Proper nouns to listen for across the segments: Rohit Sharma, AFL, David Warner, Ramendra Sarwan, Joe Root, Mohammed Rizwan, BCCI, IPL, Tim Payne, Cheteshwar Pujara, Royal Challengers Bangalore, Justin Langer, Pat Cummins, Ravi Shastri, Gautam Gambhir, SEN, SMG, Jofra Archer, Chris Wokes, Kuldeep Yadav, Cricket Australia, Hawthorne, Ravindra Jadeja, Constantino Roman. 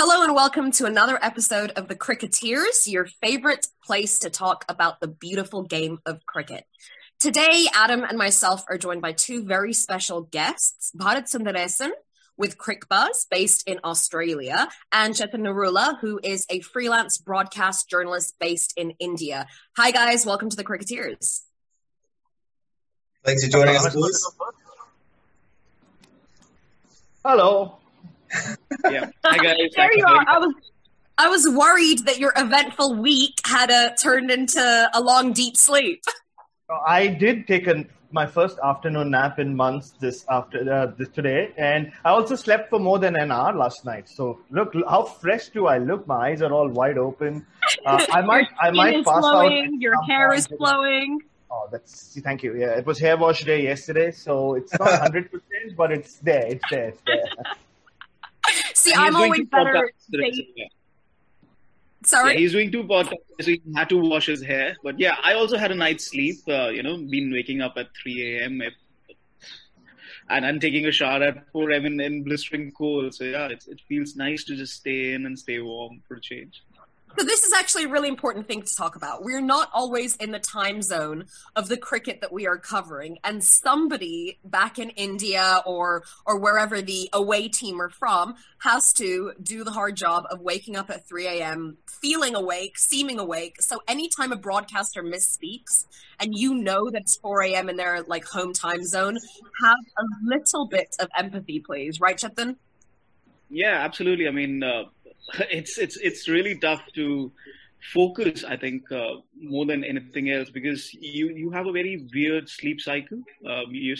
Hello and welcome to another episode of The Cricketeers, your favourite place to talk about the beautiful game of cricket. Today, Adam and myself are joined by two very special guests, Bharat Sundaresan with Crick Buzz, based in Australia, and Chetan Narula, who is a freelance broadcast journalist based in India. Hi guys, welcome to The Cricketeers. Thanks for joining us, boys. Hello. Yeah. Hi guys. There you are. I was worried that your eventful week had turned into a long, deep sleep. I did take my first afternoon nap in months today, and I also slept for more than an hour last night. So look, how fresh do I look? My eyes are all wide open. I might pass flowing, out. Your hair is flowing. Oh, thank you. Yeah, it was hair wash day yesterday, so it's not 100%, but it's there. It's there. See, I'm always better. Sorry? Yeah, he's doing two podcasts, so he had to wash his hair. But yeah, I also had a night's sleep, been waking up at 3 a.m. And I'm taking a shower at 4 a.m. in blistering cold. So yeah, it feels nice to just stay in and stay warm for a change. So this is actually a really important thing to talk about. We're not always in the time zone of the cricket that we are covering. And somebody back in India or wherever the away team are from has to do the hard job of waking up at 3 a.m., feeling awake, seeming awake. So anytime a broadcaster misspeaks and you know that it's 4 a.m. in their home time zone, have a little bit of empathy, please. Right, Chetan? Yeah, absolutely. I mean, it's really tough to focus, I think, more than anything else, because you have a very weird sleep cycle. You're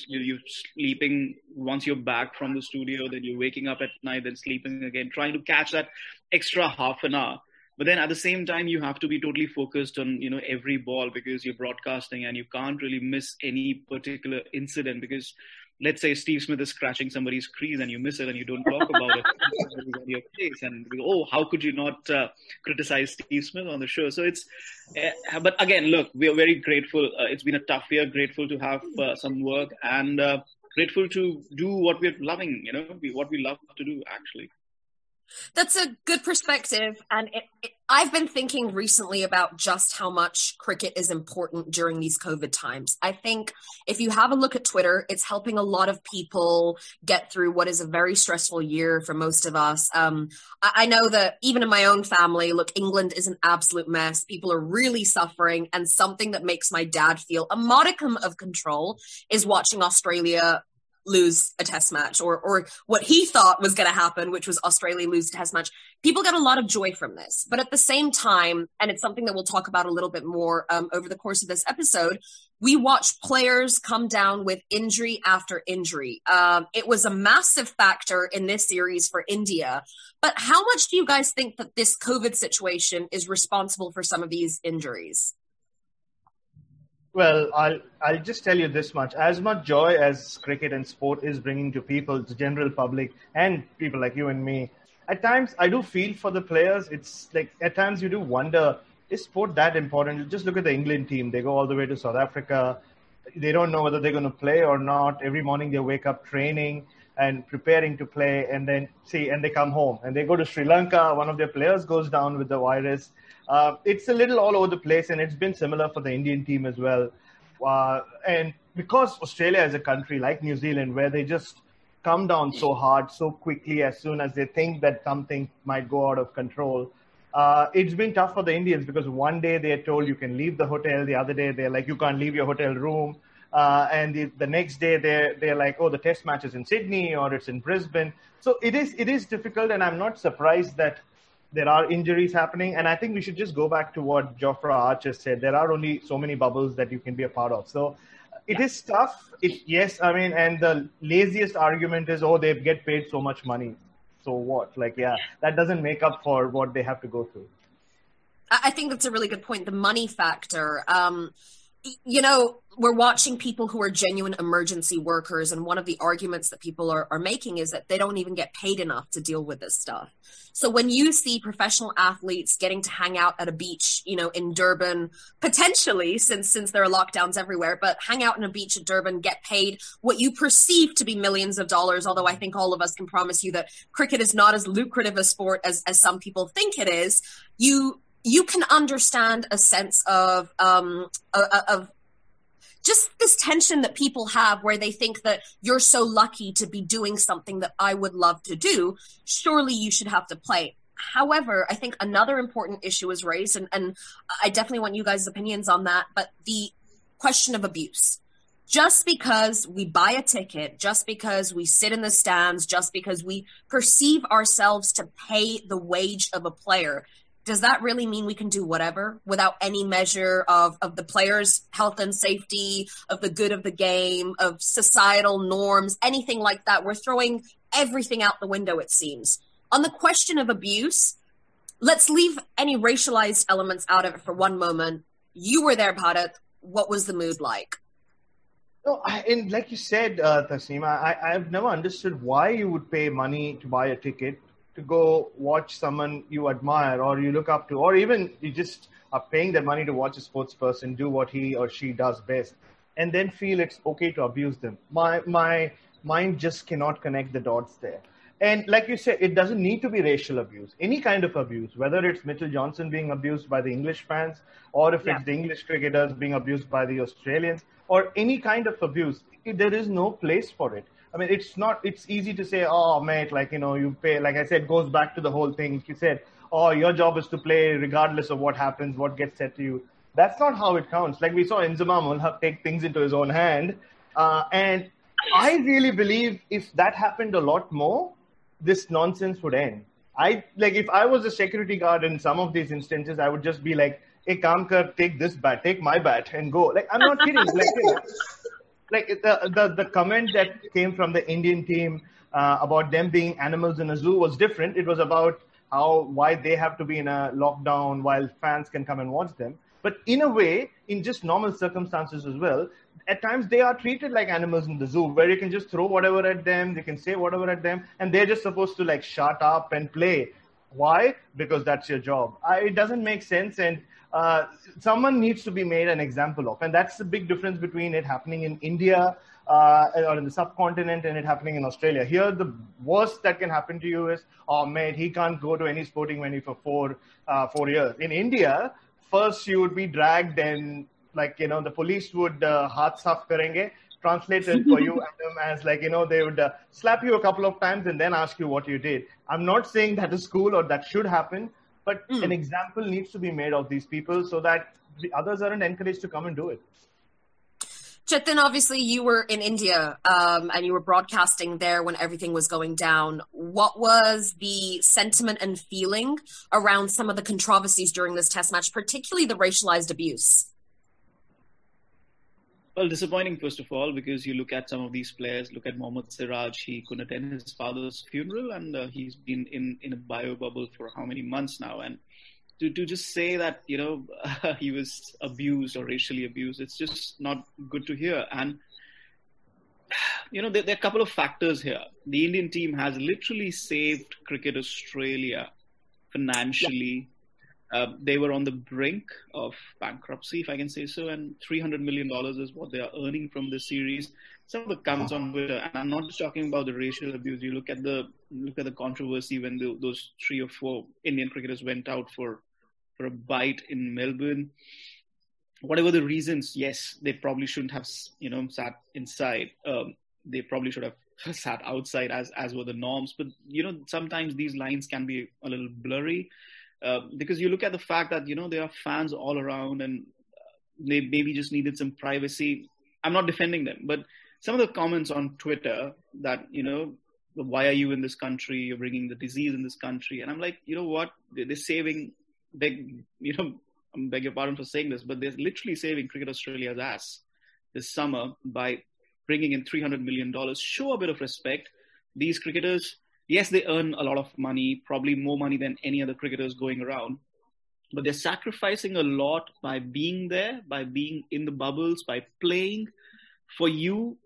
sleeping once you're back from the studio, then you're waking up at night, then sleeping again, trying to catch that extra half an hour. But then at the same time, you have to be totally focused on, every ball, because you're broadcasting and you can't really miss any particular incident, because let's say Steve Smith is scratching somebody's crease and you miss it and you don't talk about it on your face, and how could you not criticize Steve Smith on the show? So it's, but again, look, we are very grateful. It's been a tough year, grateful to have some work, and grateful to do what we're loving, what we love to do, actually. That's a good perspective, and I've been thinking recently about just how much cricket is important during these COVID times. I think if you have a look at Twitter, it's helping a lot of people get through what is a very stressful year for most of us. I know that even in my own family, look, England is an absolute mess. People are really suffering, and something that makes my dad feel a modicum of control is watching Australia lose a test match, or what he thought was going to happen, which was Australia lose a test match. People get a lot of joy from this. But at the same time, and it's something that we'll talk about a little bit more over the course of this episode, we watch players come down with injury after injury. It was a massive factor in this series for India. But how much do you guys think that this COVID situation is responsible for some of these injuries? Well, I'll just tell you this much. As much joy as cricket and sport is bringing to people, the general public, and people like you and me, at times I do feel for the players. It's like at times you do wonder, is sport that important? You just look at the England team. They go all the way to South Africa. They don't know whether they're going to play or not. Every morning they wake up training and preparing to play, and then they come home and they go to Sri Lanka. One of their players goes down with the virus. It's a little all over the place, and it's been similar for the Indian team as well. And because Australia is a country like New Zealand, where they just come down so hard, so quickly, as soon as they think that something might go out of control, it's been tough for the Indians, because one day they're told you can leave the hotel, the other day they're like, you can't leave your hotel room. And the next day they're like, oh, the test match is in Sydney or it's in Brisbane. So it is difficult, and I'm not surprised that there are injuries happening. And I think we should just go back to what Jofra Archer said. There are only so many bubbles that you can be a part of. So it is tough. Yes, I mean, and the laziest argument is, oh, they get paid so much money. So what? That doesn't make up for what they have to go through. I think that's a really good point, the money factor. you know, we're watching people who are genuine emergency workers, and one of the arguments that people are making is that they don't even get paid enough to deal with this stuff. So when you see professional athletes getting to hang out at a beach, you know, in Durban, potentially, since there are lockdowns everywhere, but hang out on a beach at Durban, get paid what you perceive to be millions of dollars, although I think all of us can promise you that cricket is not as lucrative a sport as some people think it is, you can understand a sense of just this tension that people have where they think that you're so lucky to be doing something that I would love to do. Surely you should have to play. However, I think another important issue is raised, and I definitely want you guys' opinions on that, but the question of abuse. Just because we buy a ticket, just because we sit in the stands, just because we perceive ourselves to pay the wage of a player, does that really mean we can do whatever without any measure of the player's health and safety, of the good of the game, of societal norms, anything like that? We're throwing everything out the window, it seems. On the question of abuse, let's leave any racialized elements out of it for one moment. You were there, Bharat. What was the mood like? No, and like you said, Tasneem, I've never understood why you would pay money to buy a ticket to go watch someone you admire or you look up to, or even you just are paying that money to watch a sports person do what he or she does best and then feel it's okay to abuse them. My mind just cannot connect the dots there. And like you said, it doesn't need to be racial abuse. Any kind of abuse, whether it's Mitchell Johnson being abused by the English fans, or if it's the English cricketers being abused by the Australians, or any kind of abuse, there is no place for it. I mean, it's easy to say, oh, mate, like, you know, you pay, like I said, goes back to the whole thing. You said, oh, your job is to play regardless of what happens, what gets said to you. That's not how it counts. Like we saw Inzamam Ulhaq take things into his own hand. And I really believe if that happened a lot more, this nonsense would end. If I was a security guard in some of these instances, I would just be like, hey, kaam kar, take this bat, take my bat and go. Like, I'm not kidding. Like the comment that came from the Indian team about them being animals in a zoo was different. It was about why they have to be in a lockdown while fans can come and watch them. But in a way, in just normal circumstances as well, at times they are treated like animals in the zoo where you can just throw whatever at them, they can say whatever at them, and they're just supposed to like shut up and play. Why? Because that's your job. It doesn't make sense, and someone needs to be made an example of. And that's the big difference between it happening in India or in the subcontinent and it happening in Australia. Here, the worst that can happen to you is, oh, mate, he can't go to any sporting venue for four years. In India, first you would be dragged and, like, you know, the police would haath saaf karenge, translated for you, Adam, as like, you know, they would slap you a couple of times and then ask you what you did. I'm not saying that is cool or that should happen, but an example needs to be made of these people so that the others aren't encouraged to come and do it. Chetan, obviously you were in India and you were broadcasting there when everything was going down. What was the sentiment and feeling around some of the controversies during this test match, particularly the racialized abuse? Well, disappointing, first of all, because you look at some of these players, look at Mohammed Siraj, he couldn't attend his father's funeral, and he's been in a bio bubble for how many months now. And to just say that, you know, he was abused or racially abused, it's just not good to hear. And, you know, there are a couple of factors here. The Indian team has literally saved Cricket Australia financially. They were on the brink of bankruptcy, if I can say so, and $300 million is what they are earning from this series. Some of the comments on Twitter, and I'm not just talking about the racial abuse. You look at the controversy when those three or four Indian cricketers went out for a bite in Melbourne. Whatever the reasons, yes, they probably shouldn't have, you know, sat inside. They probably should have sat outside, as were the norms. But, you know, sometimes these lines can be a little blurry. Because you look at the fact that, you know, there are fans all around and they maybe just needed some privacy. I'm not defending them, but some of the comments on Twitter that, you know, why are you in this country? You're bringing the disease in this country. And I'm like, you know what? They're saving, I beg your pardon for saying this, but they're literally saving Cricket Australia's ass this summer by bringing in $300 million. Show a bit of respect. These cricketers, yes, they earn a lot of money, probably more money than any other cricketers going around. But they're sacrificing a lot by being there, by being in the bubbles, by playing. For you,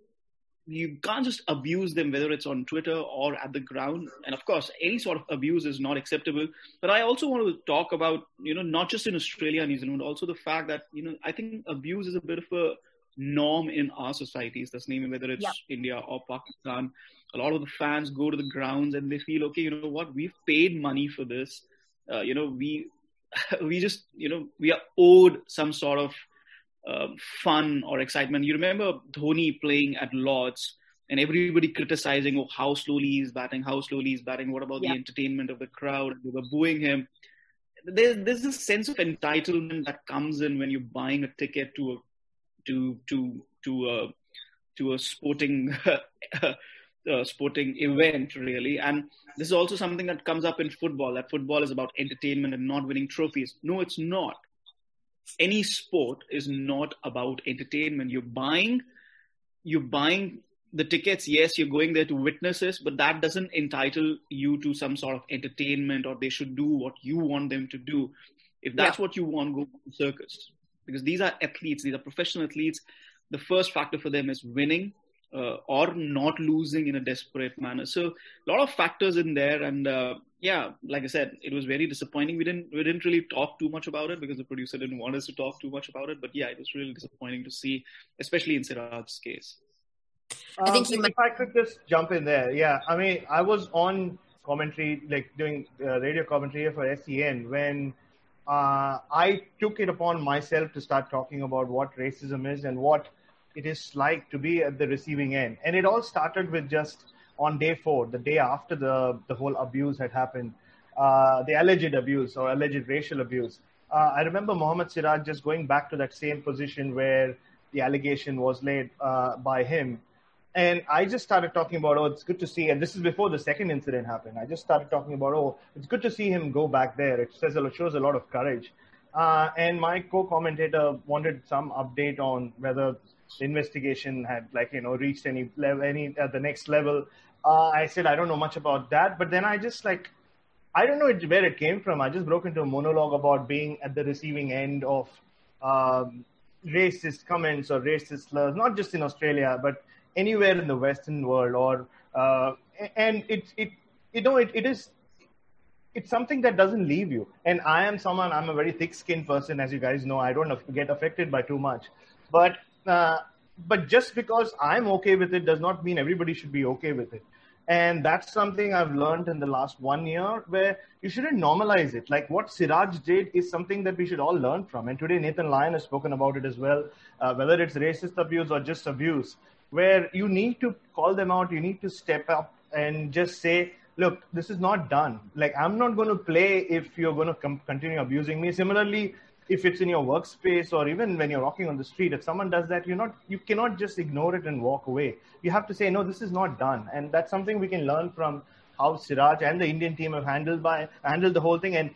you can't just abuse them, whether it's on Twitter or at the ground. And of course, any sort of abuse is not acceptable. But I also want to talk about, not just in Australia and New Zealand, also the fact that, I think abuse is a bit of a norm in our societies. That's namely whether it's India or Pakistan. A lot of the fans go to the grounds and they feel, okay, you know what, we've paid money for this. We just, we are owed some sort of fun or excitement. You remember Dhoni playing at Lords and everybody criticizing, oh, how slowly he's batting. What about the entertainment of the crowd? They were booing him. There's this sense of entitlement that comes in when you're buying a ticket to a sporting sporting event, really. And this is also something that comes up in football, that football is about entertainment and not winning trophies. No, it's not. Any sport is not about entertainment. You're buying the tickets. Yes, you're going there to witness this, but that doesn't entitle you to some sort of entertainment, or they should do what you want them to do. If that's what you want, go to the circus. Because these are athletes, these are professional athletes. The first factor for them is winning. Or not losing in a desperate manner. So a lot of factors in there. And like I said, it was very disappointing. We didn't really talk too much about it because the producer didn't want us to talk too much about it. But yeah, it was really disappointing to see, especially in Siraj's case. I think if I could just jump in there. Yeah, I mean, I was on commentary, like doing radio commentary for SEN when I took it upon myself to start talking about what racism is and what it is like to be at the receiving end. And it all started with just on day 4, the day after the whole abuse had happened, the alleged abuse or alleged racial abuse. I remember Mohammed Siraj just going back to that same position where the allegation was laid by him. And I just started talking about, oh, it's good to see, and this is before the second incident happened. I just started talking about, oh, it's good to see him go back there. It shows a lot of courage. And my co-commentator wanted some update on whether the investigation had reached any at the next level. I said, I don't know much about that. But then I just I don't know where it came from. I just broke into a monologue about being at the receiving end of racist comments or racist slurs, not just in Australia, but anywhere in the Western world. And it's something that doesn't leave you. And I'm a very thick-skinned person, as you guys know. I don't get affected by too much. But just because I'm okay with it does not mean everybody should be okay with it. And that's something I've learned in the last 1 year, where you shouldn't normalize it. Like what Siraj did is something that we should all learn from. And today Nathan Lyon has spoken about it as well, whether it's racist abuse or just abuse, where you need to call them out. You need to step up and just say, look, this is not done. Like, I'm not going to play if you're going to continue abusing me. Similarly, if it's in your workspace or even when you're walking on the street, if someone does that, you cannot just ignore it and walk away. You have to say, no, this is not done. And that's something we can learn from how Siraj and the Indian team have handled the whole thing. And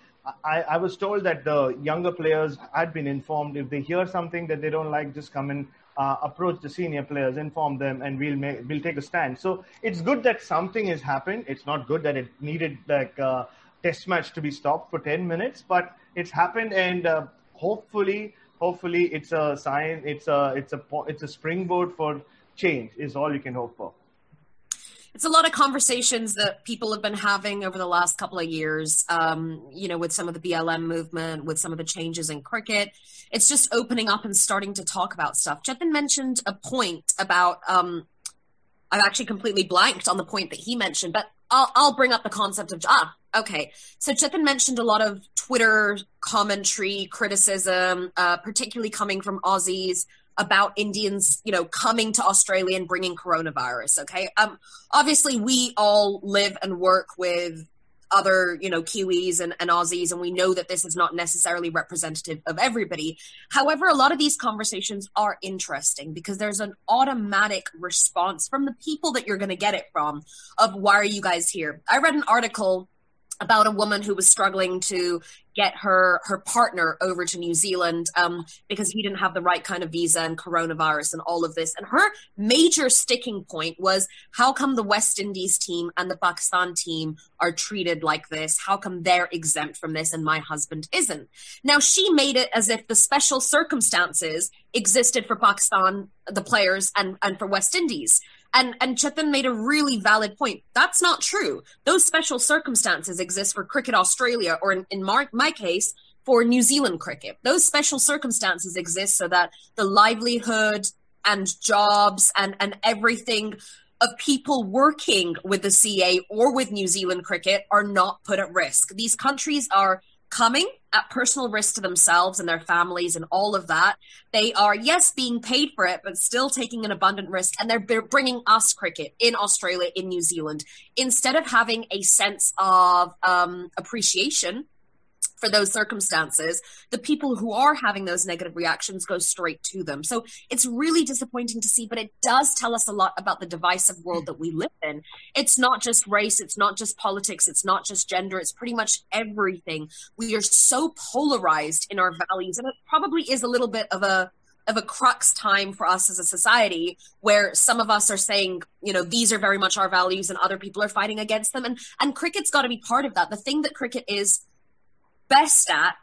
I was told that the younger players had been informed. If they hear something that they don't like, just come and approach the senior players, inform them, and we'll take a stand. So it's good that something has happened. It's not good that it needed test match to be stopped for 10 minutes, but it's happened, and hopefully it's a sign, it's a springboard for change is all you can hope for. It's a lot of conversations that people have been having over the last couple of years, with some of the BLM movement, with some of the changes in cricket. It's just opening up and starting to talk about stuff. Chetan mentioned a point about, I've actually completely blanked on the point that he mentioned, but I'll bring up the concept of, okay. So Chetan mentioned a lot of Twitter commentary, criticism, particularly coming from Aussies about Indians, coming to Australia and bringing coronavirus, okay? Obviously, we all live and work with other, Kiwis and Aussies, and we know that this is not necessarily representative of everybody. However, a lot of these conversations are interesting because there's an automatic response from the people that you're going to get it from of, why are you guys here? I read an article about a woman who was struggling to get her partner over to New Zealand because he didn't have the right kind of visa and coronavirus and all of this. And her major sticking point was, how come the West Indies team and the Pakistan team are treated like this? How come they're exempt from this and my husband isn't? Now, she made it as if the special circumstances existed for Pakistan, the players, and for West Indies. And Chetan made a really valid point. That's not true. Those special circumstances exist for Cricket Australia, or in my case, for New Zealand cricket. Those special circumstances exist so that the livelihood and jobs and everything of people working with the CA or with New Zealand cricket are not put at risk. These countries are coming at personal risk to themselves and their families and all of that. They are, yes, being paid for it, but still taking an abundant risk. And they're bringing us cricket in Australia, in New Zealand, instead of having a sense of appreciation for those circumstances. The people who are having those negative reactions go straight to them. So it's really disappointing to see, but it does tell us a lot about the divisive world that we live in. It's not just race, it's not just politics, it's not just gender, it's pretty much everything. We are so polarized in our values, and it probably is a little bit of a crux time for us as a society, where some of us are saying, you know, these are very much our values, and other people are fighting against them. And cricket's got to be part of that. The thing that cricket is best at,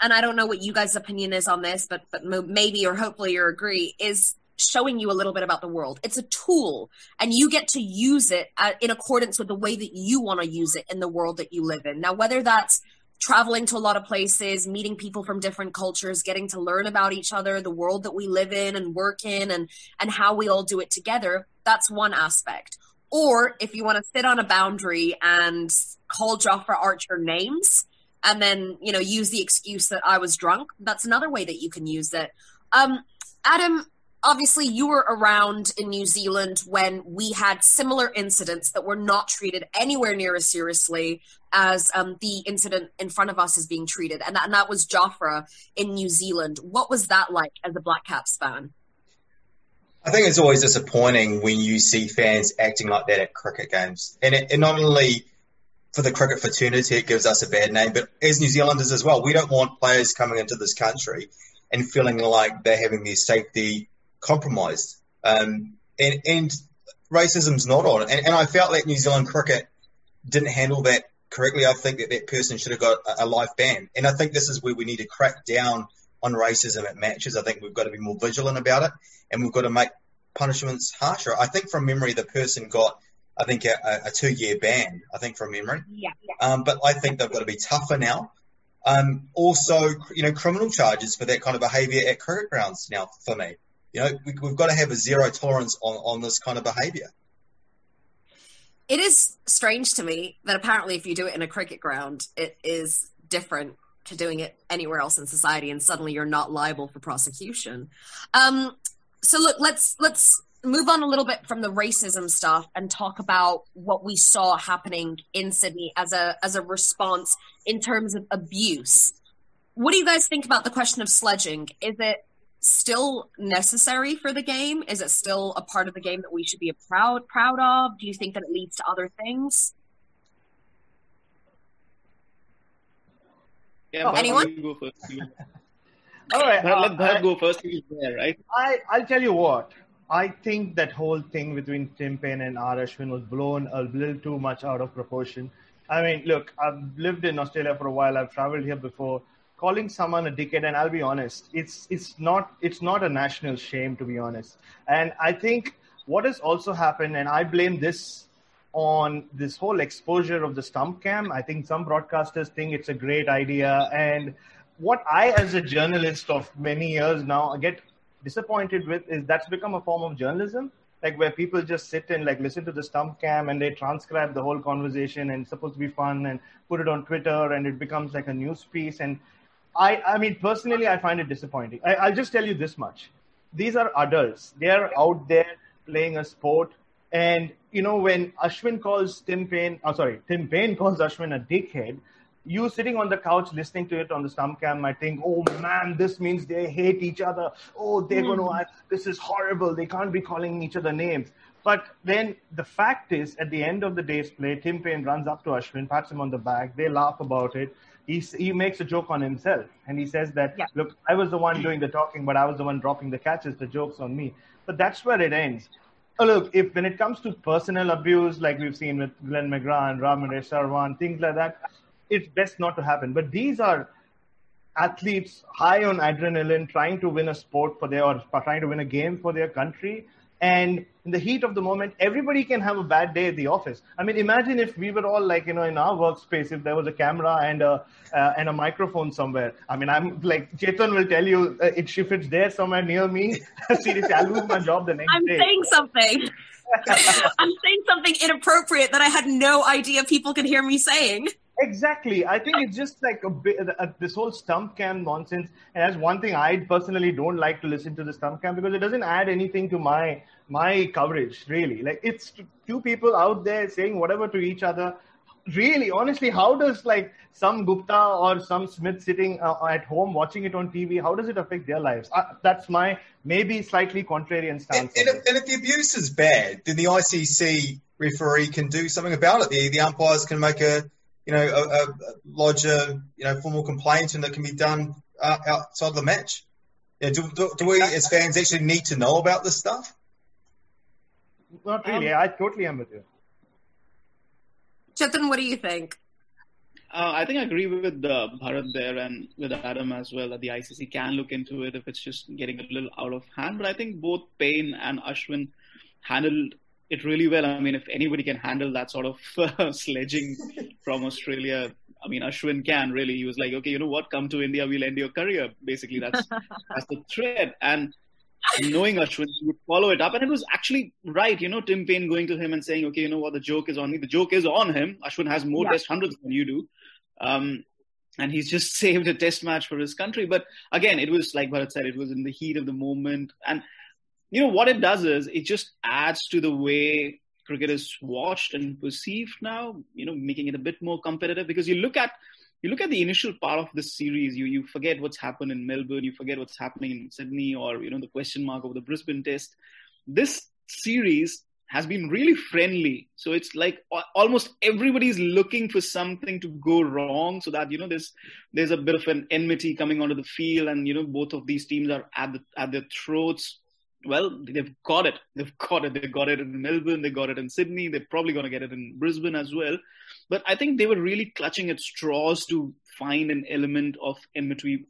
and I don't know what you guys' opinion is on this, but maybe or hopefully you agree, is showing you a little bit about the world. It's a tool, and you get to use it in accordance with the way that you want to use it in the world that you live in. Now, whether that's traveling to a lot of places, meeting people from different cultures, getting to learn about each other, the world that we live in and work in, and how we all do it together, that's one aspect. Or if you want to sit on a boundary and call Jofra Archer names, and then, you know, use the excuse that I was drunk, that's another way that you can use it. Adam, obviously you were around in New Zealand when we had similar incidents that were not treated anywhere near as seriously as the incident in front of us is being treated. And that was Jofra in New Zealand. What was that like as a Black Caps fan? I think it's always disappointing when you see fans acting like that at cricket games. And not only for the cricket fraternity, it gives us a bad name, but as New Zealanders as well, we don't want players coming into this country and feeling like they're having their safety compromised. And racism's not on. And I felt that New Zealand cricket didn't handle that correctly. I think that person should have got a life ban. And I think this is where we need to crack down on racism at matches. I think we've got to be more vigilant about it, and we've got to make punishments harsher. I think from memory, the person got, I think, a 2-year ban, I think, from memory. Yeah. But I think they've got to be tougher now. Also, you know, criminal charges for that kind of behaviour at cricket grounds now, for me. You know, we've got to have a zero tolerance on this kind of behaviour. It is strange to me that apparently if you do it in a cricket ground, it is different to doing it anywhere else in society, and suddenly you're not liable for prosecution. So look, let's move on a little bit from the racism stuff and talk about what we saw happening in Sydney as a response in terms of abuse. What do you guys think about the question of sledging? Is it still necessary for the game? Is it still a part of the game that we should be proud of? Do you think that it leads to other things? Yeah, anyone? Go first. All right, let Bharat go first. He's there, right? I'll tell you what. I think that whole thing between Tim Payne and R. Ashwin was blown a little too much out of proportion. I mean, look, I've lived in Australia for a while. I've traveled here before. Calling someone a dickhead, and I'll be honest, it's not a national shame, to be honest. And I think what has also happened, and I blame this on this whole exposure of the stump cam. I think some broadcasters think it's a great idea. And what I, as a journalist of many years now, get disappointed with is that's become a form of journalism, like where people just sit and like listen to the stump cam and they transcribe the whole conversation, and it's supposed to be fun, and put it on Twitter, and it becomes like a news piece. And I mean, personally, I find it disappointing. I'll just tell you this much. These are adults. They are out there playing a sport. And, you know, when Tim Payne calls Ashwin a dickhead, you sitting on the couch listening to it on the stump cam might think, oh man, this means they hate each other. Oh, they're going to, this is horrible. They can't be calling each other names. But then the fact is, at the end of the day's play, Tim Payne runs up to Ashwin, pats him on the back. They laugh about it. He makes a joke on himself. And he says that, look, I was the one doing the talking, but I was the one dropping the catches. The joke's on me. But that's where it ends. Oh, look, if when it comes to personal abuse, like we've seen with Glenn McGrath and Ramendra Sarwan, things like that, it's best not to happen. But these are athletes high on adrenaline, trying to win a sport for their, or trying to win a game for their country. And in the heat of the moment, everybody can have a bad day at the office. I mean, imagine if we were all like, you know, in our workspace, if there was a camera and a microphone somewhere. I mean, I'm like, Chetan will tell you, if it's there somewhere near me, seriously, I'll lose my job the next day. I'm saying something. I'm saying something inappropriate that I had no idea people could hear me saying. Exactly. I think it's just like this whole stump cam nonsense. And that's one thing I personally don't like to listen to, the stump cam, because it doesn't add anything to my coverage, really. Like, it's two people out there saying whatever to each other. Really, honestly, how does like some Gupta or some Smith sitting at home watching it on TV, how does it affect their lives? That's my maybe slightly contrarian stance. And if the abuse is bad, then the ICC referee can do something about it. The umpires can make lodge a formal complaint, and that can be done outside of the match. Yeah, do we as fans actually need to know about this stuff? Not really. I totally am with you. Chetan, what do you think? I think I agree with Bharat there and with Adam as well, that the ICC can look into it if it's just getting a little out of hand. But I think both Payne and Ashwin handled it really well. I mean, if anybody can handle that sort of sledging from Australia, I mean, Ashwin can really. He was like, okay, you know what? Come to India, we'll end your career. Basically, that's the threat. And knowing Ashwin, he would follow it up. And it was actually right, you know, Tim Payne going to him and saying, okay, you know what? The joke is on me. The joke is on him. Ashwin has more test hundreds than you do. And he's just saved a test match for his country. But again, it was like Bharat said, it was in the heat of the moment. And you know, what it does is it just adds to the way cricket is watched and perceived now, you know, making it a bit more competitive, because you look at the initial part of this series, you forget what's happened in Melbourne, you forget what's happening in Sydney, or, you know, the question mark over the Brisbane test. This series has been really friendly. So it's like almost everybody's looking for something to go wrong so that, you know, there's a bit of an enmity coming onto the field, and, you know, both of these teams are at their throats. Well, they've got it. They got it in Melbourne. They got it in Sydney. They're probably going to get it in Brisbane as well. But I think they were really clutching at straws to find an element of enmity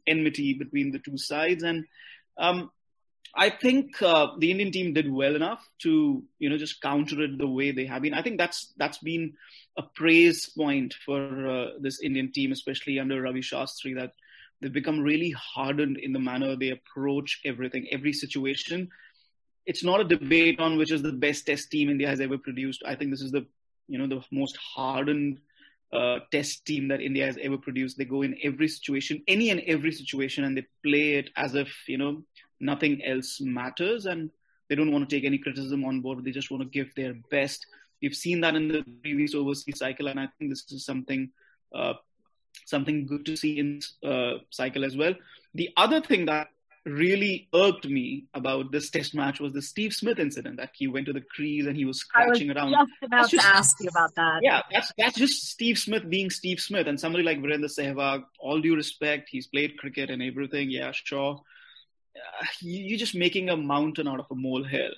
between the two sides. And I think the Indian team did well enough to, you know, just counter it the way they have been. I think that's been a praise point for this Indian team, especially under Ravi Shastri, that they've become really hardened in the manner they approach everything, every situation. It's not a debate on which is the best test team India has ever produced. I think this is the most hardened test team that India has ever produced. They go in every situation, any and every situation, and they play it as if, you know, nothing else matters. And they don't want to take any criticism on board. They just want to give their best. We've seen that in the previous overseas cycle. And I think this is something good to see in cycle as well. The other thing that really irked me about this test match was the Steve Smith incident, that he went to the crease and he was scratching around. I was just about to ask you about that. Yeah, that's just Steve Smith being Steve Smith. And somebody like Virendra Sehwag, all due respect, he's played cricket and everything, yeah, sure. You're just making a mountain out of a molehill.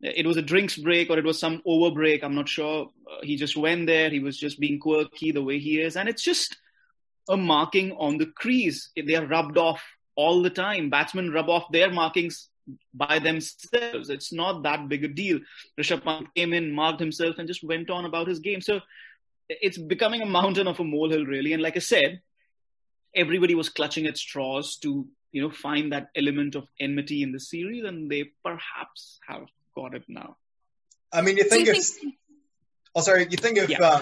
It was a drinks break, or it was some over break, I'm not sure. He just went there. He was just being quirky the way he is. And it's just a marking on the crease. They are rubbed off all the time. Batsmen rub off their markings by themselves. It's not that big a deal. Rishabh Pant came in, marked himself, and just went on about his game. So it's becoming a mountain of a molehill, really. And like I said, everybody was clutching at straws to, you know, find that element of enmity in the series, and they perhaps have got it now. I mean,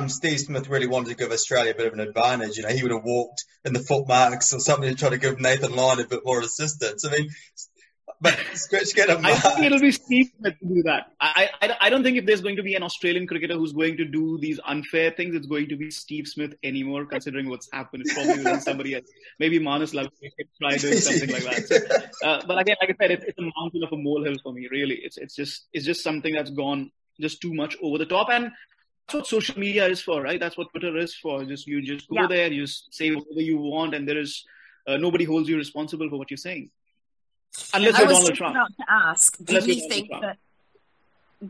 Steve Smith really wanted to give Australia a bit of an advantage, you know, he would have walked in the footmarks or something to try to give Nathan Lyon a bit more assistance. I mean, But scratch get a mark. I think it'll be Steve Smith to do that. I don't think if there's going to be an Australian cricketer who's going to do these unfair things, it's going to be Steve Smith anymore, considering what's happened. It's probably going to be somebody else. Maybe Marnus Labuschagne tried doing something like that. So, but again, like I said, it's a mountain of a molehill for me, really. It's just something that's gone just too much over the top. And that's what social media is for, right? That's what Twitter is for. You just go there, you say whatever you want, and there is nobody holds you responsible for what you're saying. Unless you're Donald Trump. I was about to ask,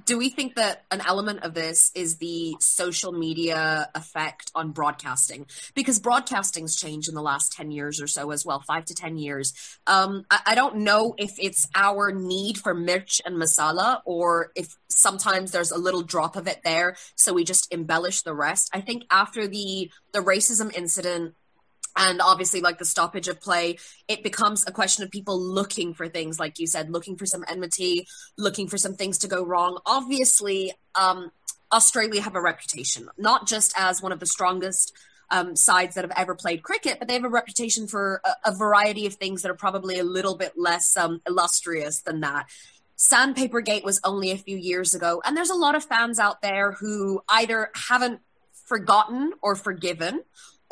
do we think that an element of this is the social media effect on broadcasting? Because broadcasting's changed in the last 10 years or so as well, 5 to 10 years. I don't know if it's our need for mirch and masala or if sometimes there's a little drop of it there, so we just embellish the rest. I think after the racism incident, and obviously, like the stoppage of play, it becomes a question of people looking for things, like you said, looking for some enmity, looking for some things to go wrong. Obviously, Australia have a reputation, not just as one of the strongest sides that have ever played cricket, but they have a reputation for a variety of things that are probably a little bit less illustrious than that. Sandpapergate was only a few years ago, and there's a lot of fans out there who either haven't forgotten or forgiven,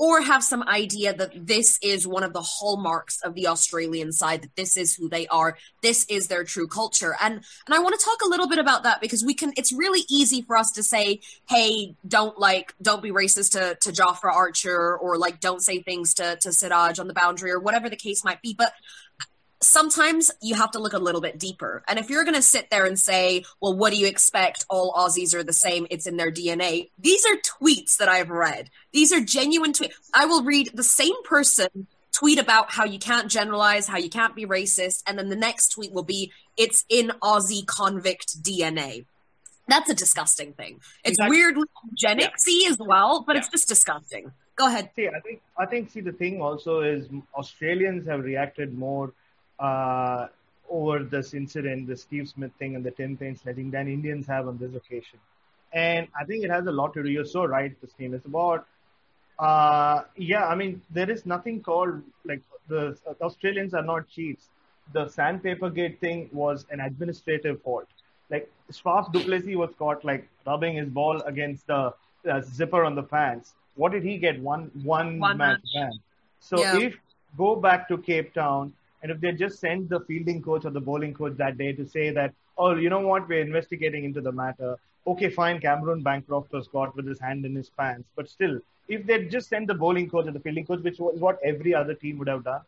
or have some idea that this is one of the hallmarks of the Australian side, that this is who they are, this is their true culture. And I want to talk a little bit about that, because it's really easy for us to say, hey, don't be racist to Jofra Archer, or like don't say things to Siraj on the boundary, or whatever the case might be. But sometimes you have to look a little bit deeper. And if you're going to sit there and say, well, what do you expect? All Aussies are the same. It's in their DNA. These are tweets that I've read. These are genuine tweets. I will read the same person tweet about how you can't generalize, how you can't be racist. And then the next tweet will be, it's in Aussie convict DNA. That's a disgusting thing. It's weirdly genic-y as well, but it's just disgusting. Go ahead. See, I think the thing also is Australians have reacted more over this incident, the Steve Smith thing and the Tim Payne sledging, than Indians have on this occasion. And I think it has a lot to do. You're so right, this team is about. There is nothing called, like, the Australians are not cheats. The sandpaper gate thing was an administrative fault. Like, Schwarz du Plessis was caught, like, rubbing his ball against the zipper on the fans. What did he get? One match ban. So if go back to Cape Town, and if they just send the fielding coach or the bowling coach that day to say that, oh, you know what, we're investigating into the matter. Okay, fine, Cameron Bancroft was caught with his hand in his pants. But still, if they just send the bowling coach or the fielding coach, which is what every other team would have done,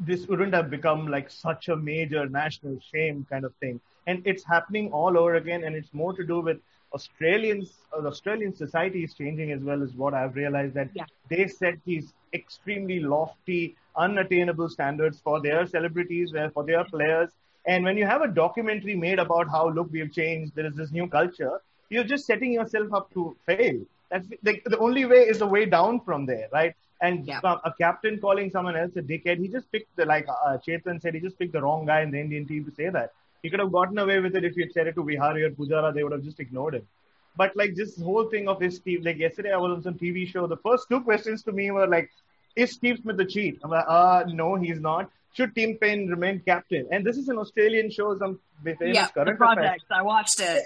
this wouldn't have become like such a major national shame kind of thing. And it's happening all over again. And it's more to do with Australians. The Australian society is changing as well, is what I've realized, that they set these extremely lofty, unattainable standards for their celebrities, for their players. And when you have a documentary made about how, look, we've changed, there is this new culture, you're just setting yourself up to fail. That's the only way is the way down from there, right? And a captain calling someone else a dickhead, he just picked Chetan said, he just picked the wrong guy in the Indian team to say that. He could have gotten away with it if you had said it to Vihari or Pujara, they would have just ignored him. But like this whole thing of his team, like yesterday I was on some TV show, the first two questions to me were like, is Steve Smith the cheat? I'm like, no, he's not. Should Tim Payne remain captain? And this is an Australian show, some famous current projects. I watched it.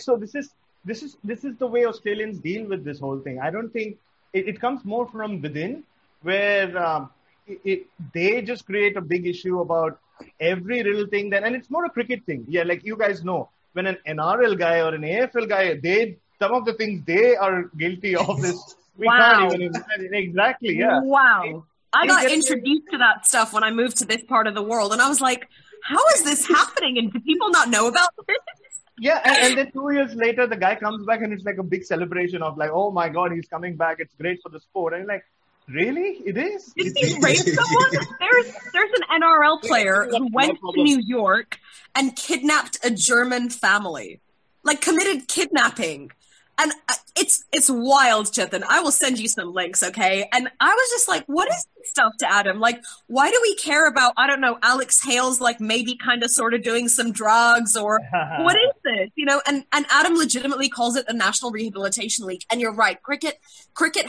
So this is the way Australians deal with this whole thing. I don't think it comes more from within, where they just create a big issue about every little thing. Then, and it's more a cricket thing. Yeah, like you guys know, when an NRL guy or an AFL guy, some of the things they are guilty of this. We can't even imagine. Exactly, yeah. Wow. I got introduced to that stuff when I moved to this part of the world, and I was like, how is this happening? And do people not know about this? Yeah, and then 2 years later, the guy comes back, and it's like a big celebration of like, oh my God, he's coming back. It's great for the sport. And you're like, really? It is? Did he rape someone? There's an NRL player who went to New York and kidnapped a German family. Like, committed kidnapping. And it's wild, Chetan. I will send you some links, okay? And I was just like, what is this stuff to Adam? Like, why do we care about, I don't know, Alex Hales, like maybe kind of sort of doing some drugs or what is this? You know, and Adam legitimately calls it the National Rehabilitation League. And you're right, cricket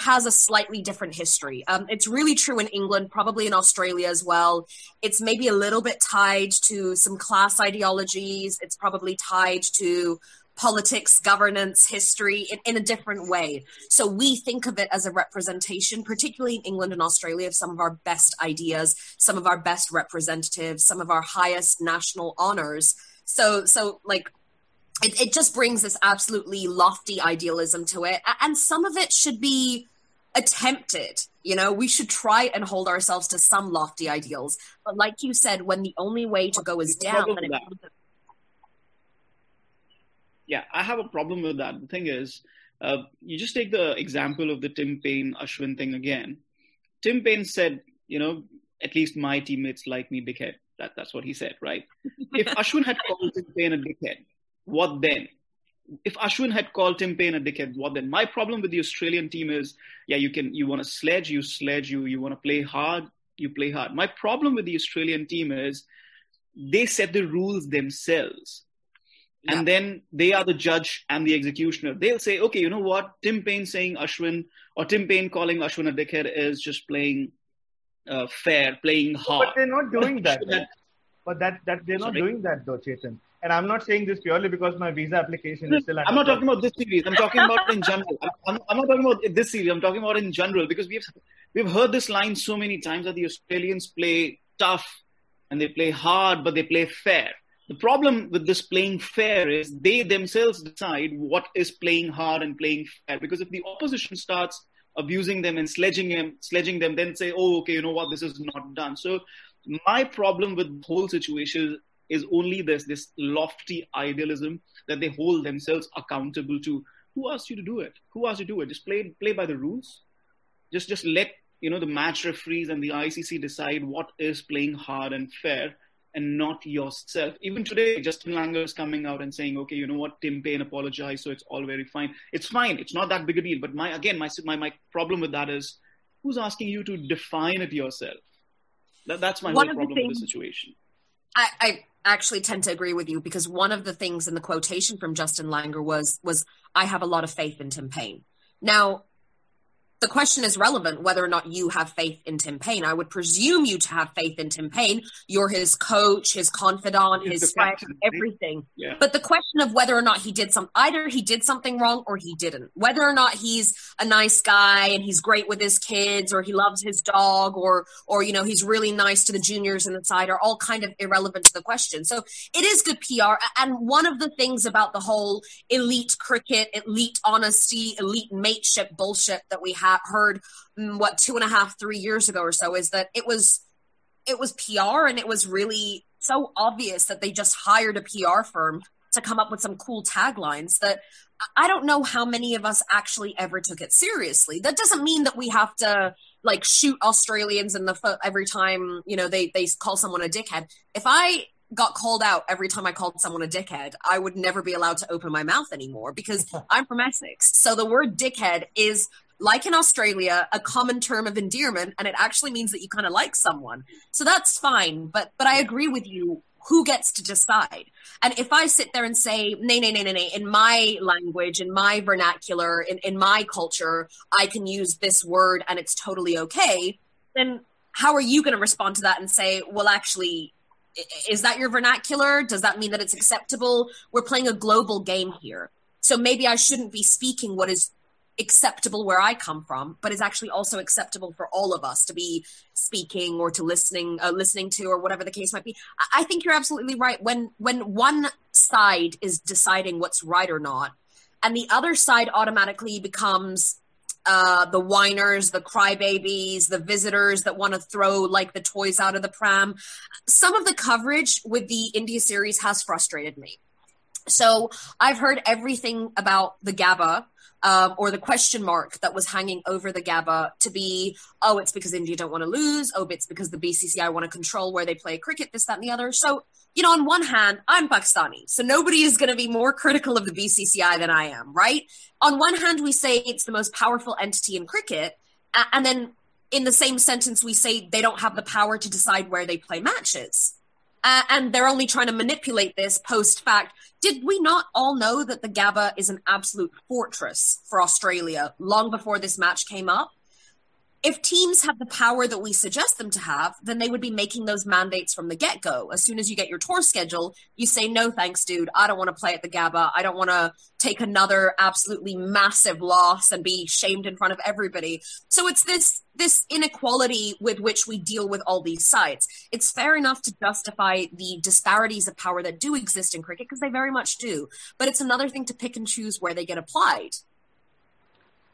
has a slightly different history. It's really true in England, probably in Australia as well. It's maybe a little bit tied to some class ideologies. It's probably tied to politics, governance, history in a different way. So we think of it as a representation, particularly in England and Australia, of some of our best ideas, some of our best representatives, some of our highest national honors. So like, it just brings this absolutely lofty idealism to it. And some of it should be attempted. You know, we should try and hold ourselves to some lofty ideals. But like you said, when the only way to go is down, then it becomes a... Yeah, I have a problem with that. The thing is, you just take the example of the Tim Payne-Ashwin thing again. Tim Payne said, you know, at least my teammates like me, dickhead. That's what he said, right? If Ashwin had called Tim Payne a dickhead, what then? If Ashwin had called Tim Payne a dickhead, what then? My problem with the Australian team is, yeah, you want to sledge, you sledge, you want to play hard, you play hard. My problem with the Australian team is they set the rules themselves. Yeah. And then they are the judge and the executioner. They'll say, okay, you know what? Tim Payne saying Ashwin or Tim Payne calling Ashwin a dickhead is just playing fair, playing hard. But they're not doing that. Doing that though, Chetan. And I'm not saying this purely because my visa application is still... I'm not talking about this series. I'm talking about in general. I'm not talking about this series. I'm talking about in general because we've heard this line so many times that the Australians play tough and they play hard, but they play fair. The problem with this playing fair is they themselves decide what is playing hard and playing fair. Because if the opposition starts abusing them and sledging them, then say, oh, okay, you know what, this is not done. So my problem with the whole situation is only this lofty idealism that they hold themselves accountable to. Who asked you to do it? Just play by the rules. Just let, you know, the match referees and the ICC decide what is playing hard and fair. And not yourself. Even today, Justin Langer is coming out and saying, okay, you know what, Tim Payne apologized, so it's all very fine. It's fine. It's not that big a deal. But my problem with that is, who's asking you to define it yourself? That's my whole problem with the situation. I actually tend to agree with you because one of the things in the quotation from Justin Langer was I have a lot of faith in Tim Payne. Now, the question is relevant whether or not you have faith in Tim Payne. I would presume you to have faith in Tim Payne. You're his coach, his confidant, his friend, everything. Yeah. But the question of whether or not he did either he did something wrong or he didn't, whether or not he's a nice guy and he's great with his kids or he loves his dog or you know, he's really nice to the juniors in the side are all kind of irrelevant to the question. So it is good PR. And one of the things about the whole elite cricket, elite honesty, elite mateship bullshit that we have heard 2.5-3 years ago or so is that it was PR and it was really so obvious that they just hired a PR firm to come up with some cool taglines that I don't know how many of us actually ever took it seriously. That doesn't mean that we have to like shoot Australians in the foot every time, you know, they call someone a dickhead. If I got called out every time I called someone a dickhead, I would never be allowed to open my mouth anymore because I'm from Essex. So the word dickhead is, like in Australia, a common term of endearment, and it actually means that you kind of like someone. So that's fine, but I agree with you. Who gets to decide? And if I sit there and say, nay, in my language, in my vernacular, in my culture, I can use this word and it's totally okay, then how are you going to respond to that and say, well, actually, is that your vernacular? Does that mean that it's acceptable? We're playing a global game here. So maybe I shouldn't be speaking what is acceptable where I come from, but is actually also acceptable for all of us to be speaking or to listening to, or whatever the case might be. I think you're absolutely right. When one side is deciding what's right or not, and the other side automatically becomes the whiners, the crybabies, the visitors that want to throw like the toys out of the pram. Some of the coverage with the India series has frustrated me. So I've heard everything about the GABA or the question mark that was hanging over the GABA to be, oh, it's because India don't want to lose. Oh, it's because the BCCI want to control where they play cricket, this, that, and the other. So you know, on one hand, I'm Pakistani, so nobody is going to be more critical of the BCCI than I am, right? On one hand, we say it's the most powerful entity in cricket, and then in the same sentence, we say they don't have the power to decide where they play matches. And they're only trying to manipulate this post-fact. Did we not all know that the Gabba is an absolute fortress for Australia long before this match came up? If teams have the power that we suggest them to have, then they would be making those mandates from the get-go. As soon as you get your tour schedule, you say, no thanks, dude. I don't want to play at the Gabba. I don't want to take another absolutely massive loss and be shamed in front of everybody. So it's this inequality with which we deal with all these sides. It's fair enough to justify the disparities of power that do exist in cricket, because they very much do. But it's another thing to pick and choose where they get applied.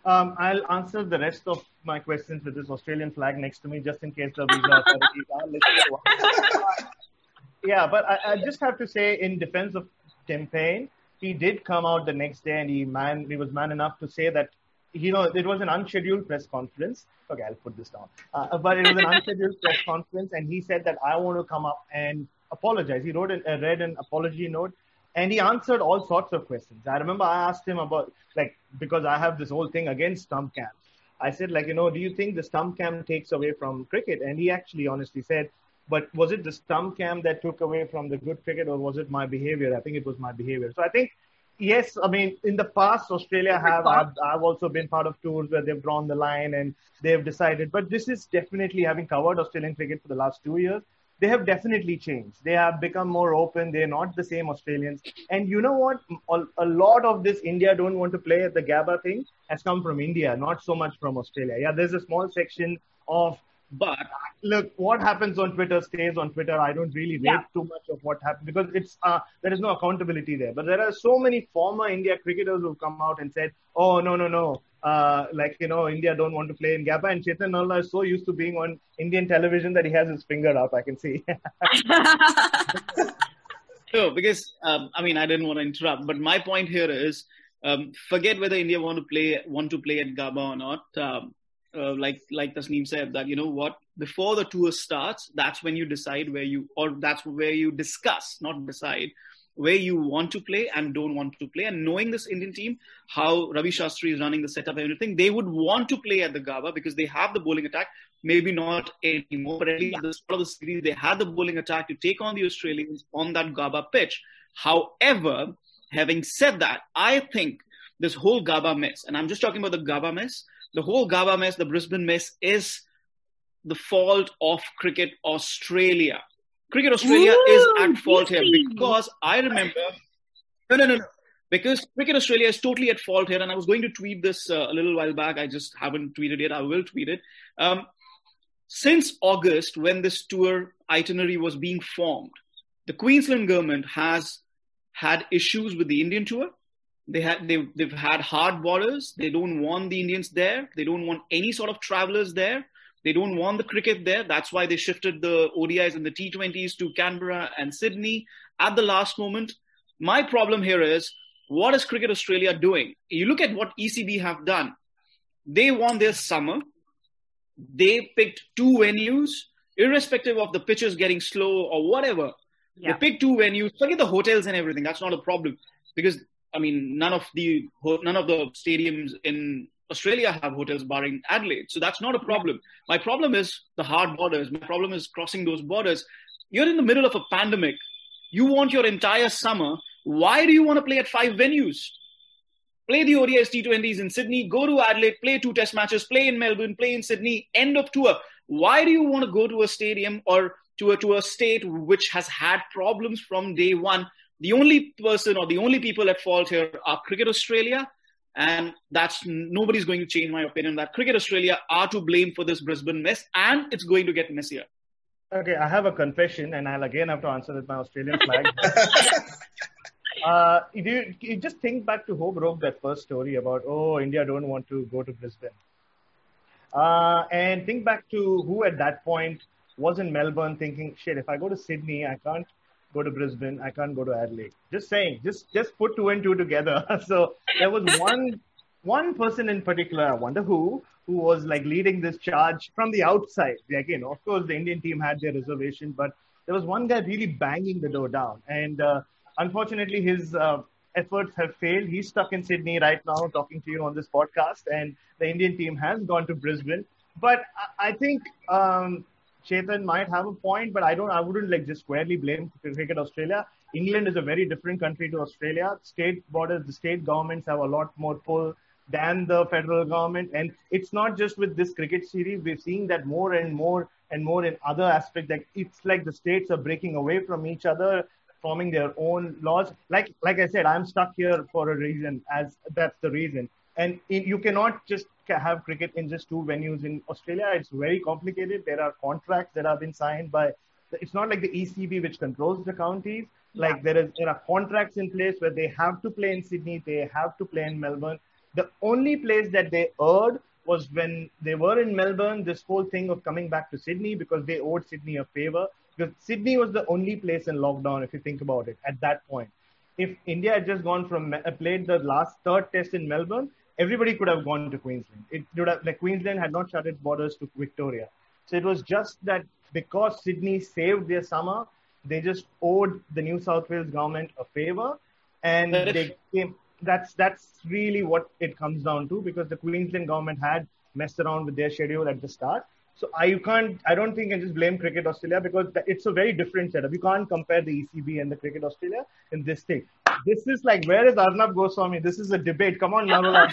I'll answer the rest of my questions with this Australian flag next to me, just in case the visa authorities are listening to us. Yeah, but I just have to say, in defense of Tim Payne, he did come out the next day and he was man enough to say that, you know, it was an unscheduled press conference. Okay, I'll put this down. But it was an unscheduled press conference, and he said that I want to come up and apologize. He read an apology note. And he answered all sorts of questions. I remember I asked him about, because I have this whole thing against stump cam. I said, do you think the stump cam takes away from cricket? And he actually honestly said, but was it the stump cam that took away from the good cricket, or was it my behavior? I think it was my behavior. So I think, yes, I mean, in the past, Australia I've also been part of tours where they've drawn the line and they've decided. But this is definitely, having covered Australian cricket for the last 2 years, they have definitely changed. They have become more open. They're not the same Australians. And you know what? A lot of this India don't want to play at the Gabba thing has come from India, not so much from Australia. Yeah, there's a small section of, but look, what happens on Twitter stays on Twitter. I don't really rate too much of what happened, because it's there is no accountability there. But there are so many former India cricketers who've come out and said, oh, no. India don't want to play in Gabba, and Chetan Narula is so used to being on Indian television that he has his finger up, I can see. No, because, I didn't want to interrupt, but my point here is, forget whether India want to play at Gabba or not. Like Tasneem said, that, you know what, before the tour starts, that's when you decide where you want to play and don't want to play. And knowing this Indian team, how Ravi Shastri is running the setup and everything, they would want to play at the Gabba because they have the bowling attack. Maybe not anymore, but at least at the start of the series, they had the bowling attack to take on the Australians on that Gabba pitch. However, having said that, I think this whole Gabba mess, and I'm just talking about the Gabba mess, the whole Gabba mess, the Brisbane mess, is the fault of Cricket Australia. Cricket Australia is at fault here, because I remember... No. Because Cricket Australia is totally at fault here, and I was going to tweet this a little while back. I just haven't tweeted yet. I will tweet it. Since August, when this tour itinerary was being formed, the Queensland government has had issues with the Indian tour. They've had hard borders. They don't want the Indians there. They don't want any sort of travelers there. They don't want the cricket there. That's why they shifted the ODIs and the T20s to Canberra and Sydney at the last moment. My problem here is, what is Cricket Australia doing? You look at what ECB have done. They won their summer. They picked two venues, irrespective of the pitches getting slow or whatever. Yeah. They picked two venues. Forget the hotels and everything. That's not a problem, because none of the stadiums in Australia have hotels barring Adelaide. So that's not a problem. My problem is the hard borders. My problem is crossing those borders. You're in the middle of a pandemic. You want your entire summer. Why do you want to play at five venues? Play the ODIs, T20s in Sydney, go to Adelaide, play two test matches, play in Melbourne, play in Sydney, end of tour. Why do you want to go to a stadium or to a state which has had problems from day one? The only person or the only people at fault here are Cricket Australia, and nobody's going to change my opinion that Cricket Australia are to blame for this Brisbane mess, and it's going to get messier. Okay, I have a confession, and I'll again have to answer with my Australian flag. You just think back to who broke that first story about, India don't want to go to Brisbane. And think back to who at that point was in Melbourne thinking, shit, if I go to Sydney, I can't go to Brisbane, I can't go to Adelaide. Just saying, just put two and two together. So there was one person in particular, I wonder who was leading this charge from the outside. Again, of course, the Indian team had their reservation, but there was one guy really banging the door down. And unfortunately, his efforts have failed. He's stuck in Sydney right now talking to you on this podcast. And the Indian team has gone to Brisbane. But I think Chetan might have a point, but I wouldn't like just squarely blame Cricket Australia. England is a very different country to Australia. State borders, the state governments have a lot more pull than the federal government. And it's not just with this cricket series. We're seeing that more and more and more in other aspects. Like it's like the states are breaking away from each other, forming their own laws. Like I said, I'm stuck here for a reason, as that's the reason. And you cannot just have cricket in just two venues in Australia. It's very complicated. There are contracts that have been signed by, it's not like the ECB, which controls the counties. Like there are contracts in place where they have to play in Sydney. They have to play in Melbourne. The only place that they erred was when they were in Melbourne, this whole thing of coming back to Sydney, because they owed Sydney a favor, because Sydney was the only place in lockdown, if you think about it, at that point. If India had just played the last third test in Melbourne, everybody could have gone to Queensland. It would have, like, Queensland had not shut its borders to Victoria. So it was just that because Sydney saved their summer, they just owed the New South Wales government a favor, and they came. That's really what it comes down to, because the Queensland government had messed around with their schedule at the start. So I don't think I just blame Cricket Australia, because it's a very different setup. You can't compare the ECB and the Cricket Australia in this thing. This is like, where is Arnab Goswami? This is a debate. Come on, Narula.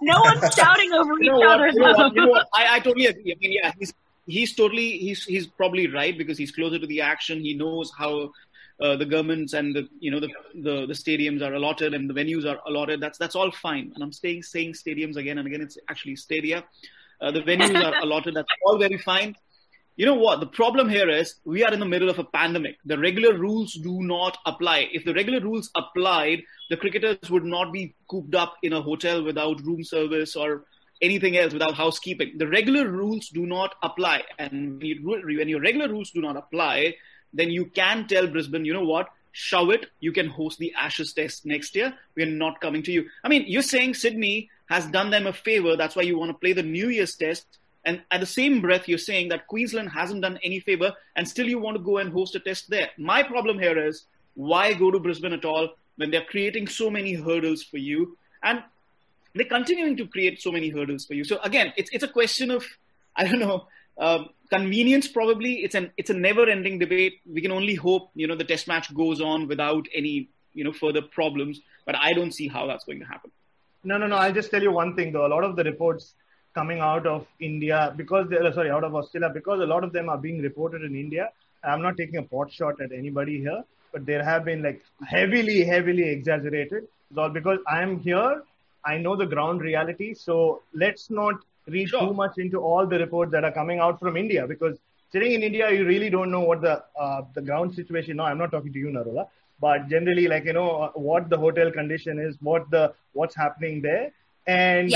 No one's shouting over each other. I totally agree. I mean, yeah, he's probably right, because he's closer to the action. He knows how the governments and the stadiums are allotted and the venues are allotted. That's all fine. And I'm saying stadiums again and again. It's actually stadia. The venues are allotted. That's all very fine. You know what? The problem here is we are in the middle of a pandemic. The regular rules do not apply. If the regular rules applied, the cricketers would not be cooped up in a hotel without room service or anything else, without housekeeping. The regular rules do not apply. And when your regular rules do not apply, then you can tell Brisbane, you know what? Shove it. You can host the Ashes Test next year. We're not coming to you. I mean, you're saying Sydney has done them a favor. That's why you want to play the New Year's Test. And at the same breath, you're saying that Queensland hasn't done any favor, and still you want to go and host a test there. My problem here is, why go to Brisbane at all when they're creating so many hurdles for you? And they're continuing to create so many hurdles for you. So again, it's a question of, I don't know, convenience probably. It's a never-ending debate. We can only hope, the test match goes on without any, further problems. But I don't see how that's going to happen. No. I'll just tell you one thing, though. A lot of the reports coming out of India, out of Australia, because a lot of them are being reported in India. I'm not taking a pot shot at anybody here, but there have been like heavily, heavily exaggerated. It's all because I'm here. I know the ground reality. So let's not read too much into all the reports that are coming out from India, because sitting in India, you really don't know what the ground situation. No, I'm not talking to you, Narula, but generally, what the hotel condition is, what's happening there. And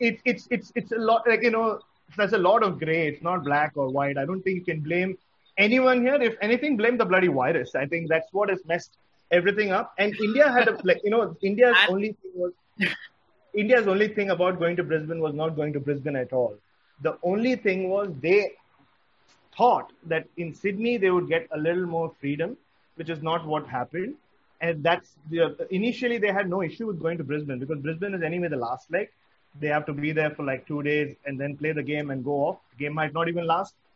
it's a lot, there's a lot of gray. It's not black or white. I don't think you can blame anyone here. If anything, blame the bloody virus. I think that's what has messed everything up. And India had India's only thing about going to Brisbane was not going to Brisbane at all. The only thing was they thought that in Sydney they would get a little more freedom, which is not what happened. And initially they had no issue with going to Brisbane, because Brisbane is anyway the last leg. They have to be there for 2 days and then play the game and go off. The game might not even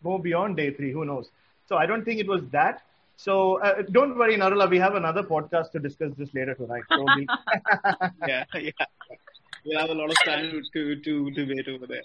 go beyond day 3. Who knows? So I don't think it was that. So don't worry, Narula. We have another podcast to discuss this later tonight. So we have a lot of time to debate over there.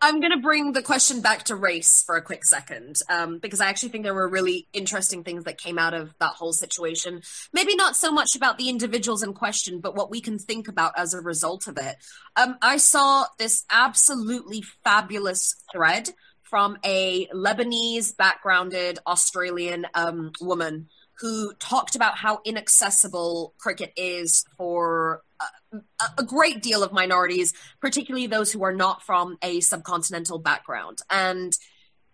I'm going to bring the question back to race for a quick second, because I actually think there were really interesting things that came out of that whole situation. Maybe not so much about the individuals in question, but what we can think about as a result of it. I saw this absolutely fabulous thread from a Lebanese backgrounded Australian woman who talked about how inaccessible cricket is for a great deal of minorities, particularly those who are not from a subcontinental background. And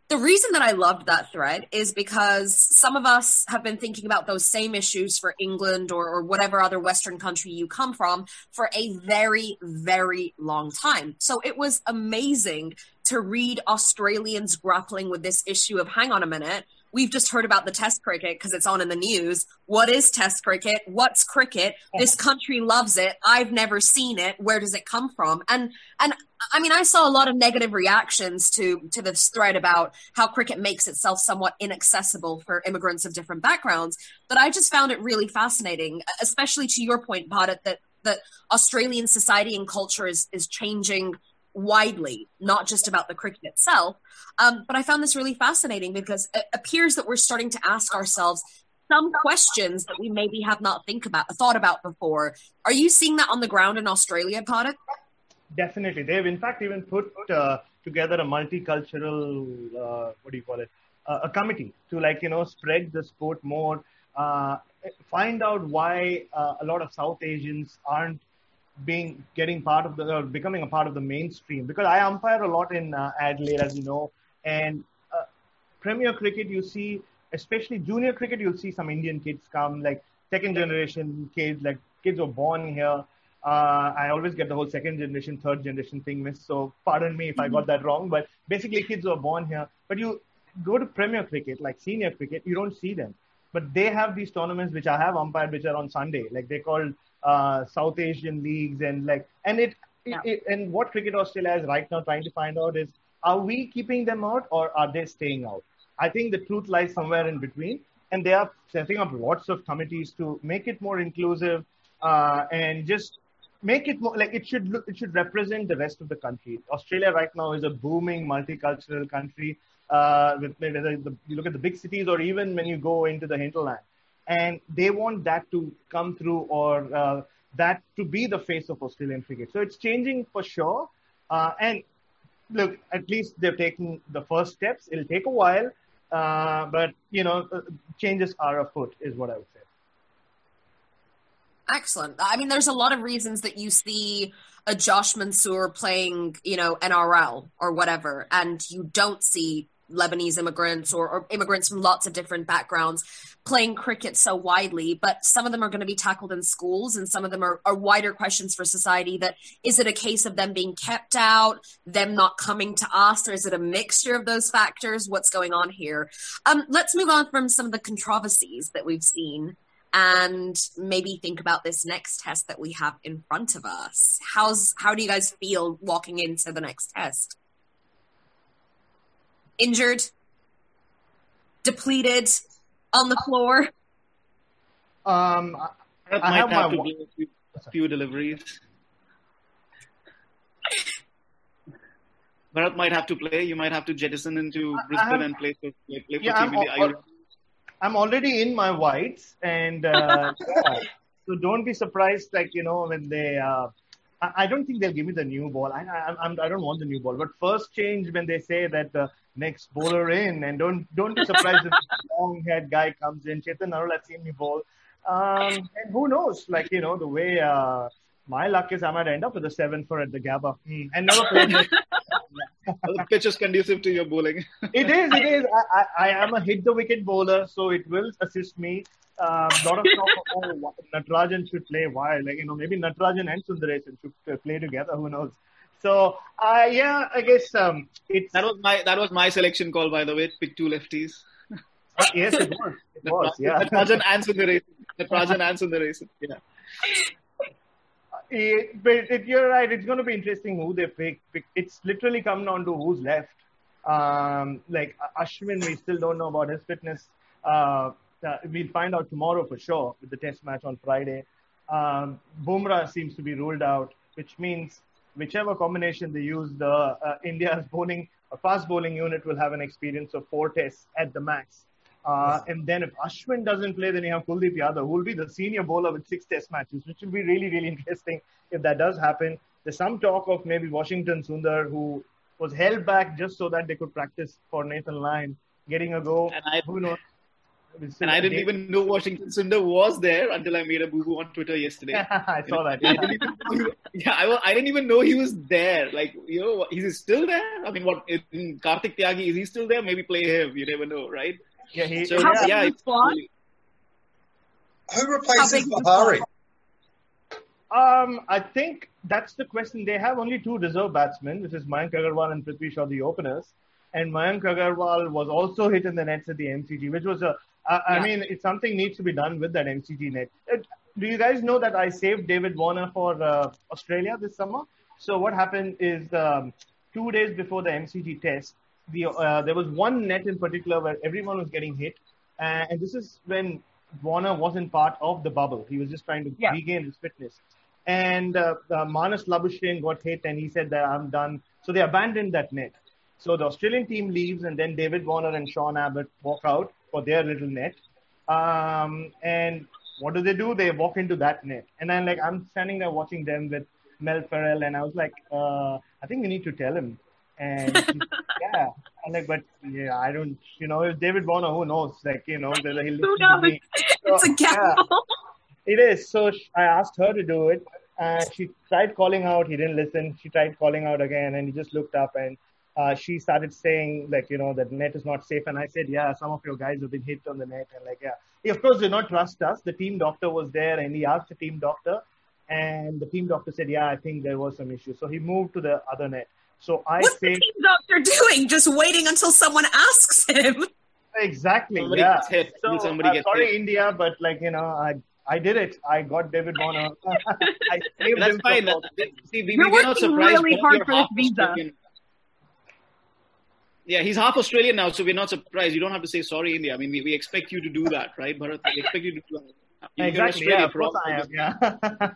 the reason that I loved that thread is because some of us have been thinking about those same issues for England or whatever other Western country you come from for a very, very long time. So it was amazing to read Australians grappling with this issue of, hang on a minute, we've just heard about the test cricket because it's on in the news. What is test cricket? What's cricket? This country loves it. I've never seen it. Where does it come from? And I mean, I saw a lot of negative reactions to this thread about how cricket makes itself somewhat inaccessible for immigrants of different backgrounds. But I just found it really fascinating, especially to your point, Bharat, that Australian society and culture is changing widely, not just about the cricket itself. But I found this really fascinating because it appears that we're starting to ask ourselves some questions that we maybe have not thought about before. Are you seeing that on the ground in Australia, Bharat? Definitely. They've in fact even put together a multicultural, a committee to spread the sport more, find out why a lot of South Asians aren't becoming a part of the mainstream. Because I umpire a lot in Adelaide, as you know, and Premier Cricket, you see, especially junior cricket, you'll see some Indian kids come, like second generation kids, like kids who are born here. I always get the whole second generation, third generation thing missed, so pardon me if I got that wrong, but basically kids who are born here. But you go to Premier Cricket, like senior cricket, you don't see them. But they have these tournaments, which I have umpired, which are on Sunday, like they're called South Asian leagues, and what Cricket Australia is right now trying to find out is, are we keeping them out or are they staying out? I think the truth lies somewhere in between, and they are setting up lots of committees to make it more inclusive and just make it more like it should represent the rest of the country. Australia right now is a booming multicultural country. You look at the big cities, or even when you go into the hinterland. And they want that to come through, or that to be the face of Australian cricket. So it's changing for sure. And look, at least they've taken the first steps. It'll take a while, but changes are afoot is what I would say. Excellent. I mean, there's a lot of reasons that you see a Josh Mansoor playing, NRL or whatever, and you don't see Lebanese immigrants or immigrants from lots of different backgrounds playing cricket so widely, but some of them are going to be tackled in schools, and some of them are wider questions for society. That is it a case of them being kept out, them not coming to us, or is it a mixture of those factors? What's going on here? Let's move on from some of the controversies that we've seen and maybe think about this next test that we have in front of us. How do you guys feel walking into the next test? Injured, depleted, on the floor. I might have to do a few deliveries. Bharat might have to play. You might have to jettison into Brisbane and play for Team India. I'm already in my whites, and so don't be surprised. When they. I don't think they'll give me the new ball. I don't want the new ball. But first change when they say that the next bowler in, and don't be surprised if the long-haired guy comes in. Chetan Narula has seen me bowl. And who knows? The way my luck is, I might end up with a 7-for at the Gabba. And never played. The pitch is conducive to your bowling. It is. I am a hit-the-wicket bowler, so it will assist me. A lot of talk about Natarajan should play wide. Maybe Natarajan and Sundaresan should play together. Who knows? So, I guess it's... That was my selection call, by the way. Pick two lefties. Yes, it was. Natarajan and Sundaresan. Yeah. But you're right. It's going to be interesting who they pick. It's literally come down to who's left. Ashwin, we still don't know about his fitness. We'll find out tomorrow for sure with the test match on Friday. Bumrah seems to be ruled out, which means whichever combination they use, the India's fast bowling unit will have an experience of 4 tests at the max. And then if Ashwin doesn't play, then you have Kuldeep Yadav, who will be the senior bowler with 6 test matches, which will be really, really interesting if that does happen. There's some talk of maybe Washington Sundar, who was held back just so that they could practice for Nathan Lyon, getting a go. Who knows? And I didn't even know Washington Sundar was there until I made a boo-boo on Twitter yesterday. I saw that. I didn't even know he was there. Is he still there? I mean, Karthik Tyagi, is he still there? Maybe play him. You never know, right? Yeah, who replaces Vihari? I think that's the question. They have only 2 reserve batsmen, which is Mayank Agarwal and Prithvi Shaw, the openers. and Mayank Agarwal was also hit in the nets at the MCG, which was a, I mean, it's something needs to be done with that MCG net. Do you guys know that I saved David Warner for Australia this summer? So what happened is 2 days before the MCG test, there was one net in particular where everyone was getting hit. And this is when Warner wasn't part of the bubble. He was just trying to regain his fitness. And Marnus Labuschagne got hit and he said that I'm done. So they abandoned that net. So the Australian team leaves and then David Warner and Sean Abbott walk out for their little net. And what do? They walk into that net. And I'm like, I'm standing there watching them with Mel Ferrell. And I was like, I think we need to tell him. And yeah, I'm like, but yeah, I don't, you know, if David Warner, who knows? Like, you know, he'll listen to me. It's a gamble. Yeah, it is. So I asked her to do it. She tried calling out. He didn't listen. She tried calling out again. And he just looked up and she started saying, like, you know, that net is not safe. And I said, yeah, some of your guys have been hit on the net. And like, yeah, he, of course, did not trust us. The team doctor was there and he asked the team doctor. And the team doctor said, yeah, I think there was some issue. So he moved to the other net. So what's the team doctor doing? Just waiting until someone asks him. Exactly. Somebody gets hit. Sorry, India, but like, you know, I did it. I got David Warner. I saved him. That's fine. See, we are working really hard for this visa. Australian. Yeah, he's half Australian now, so we're not surprised. You don't have to say sorry, India. I mean, we expect you to do that, right, Bharat? We expect you to do that. Exactly. Yeah, of course I am. Yeah.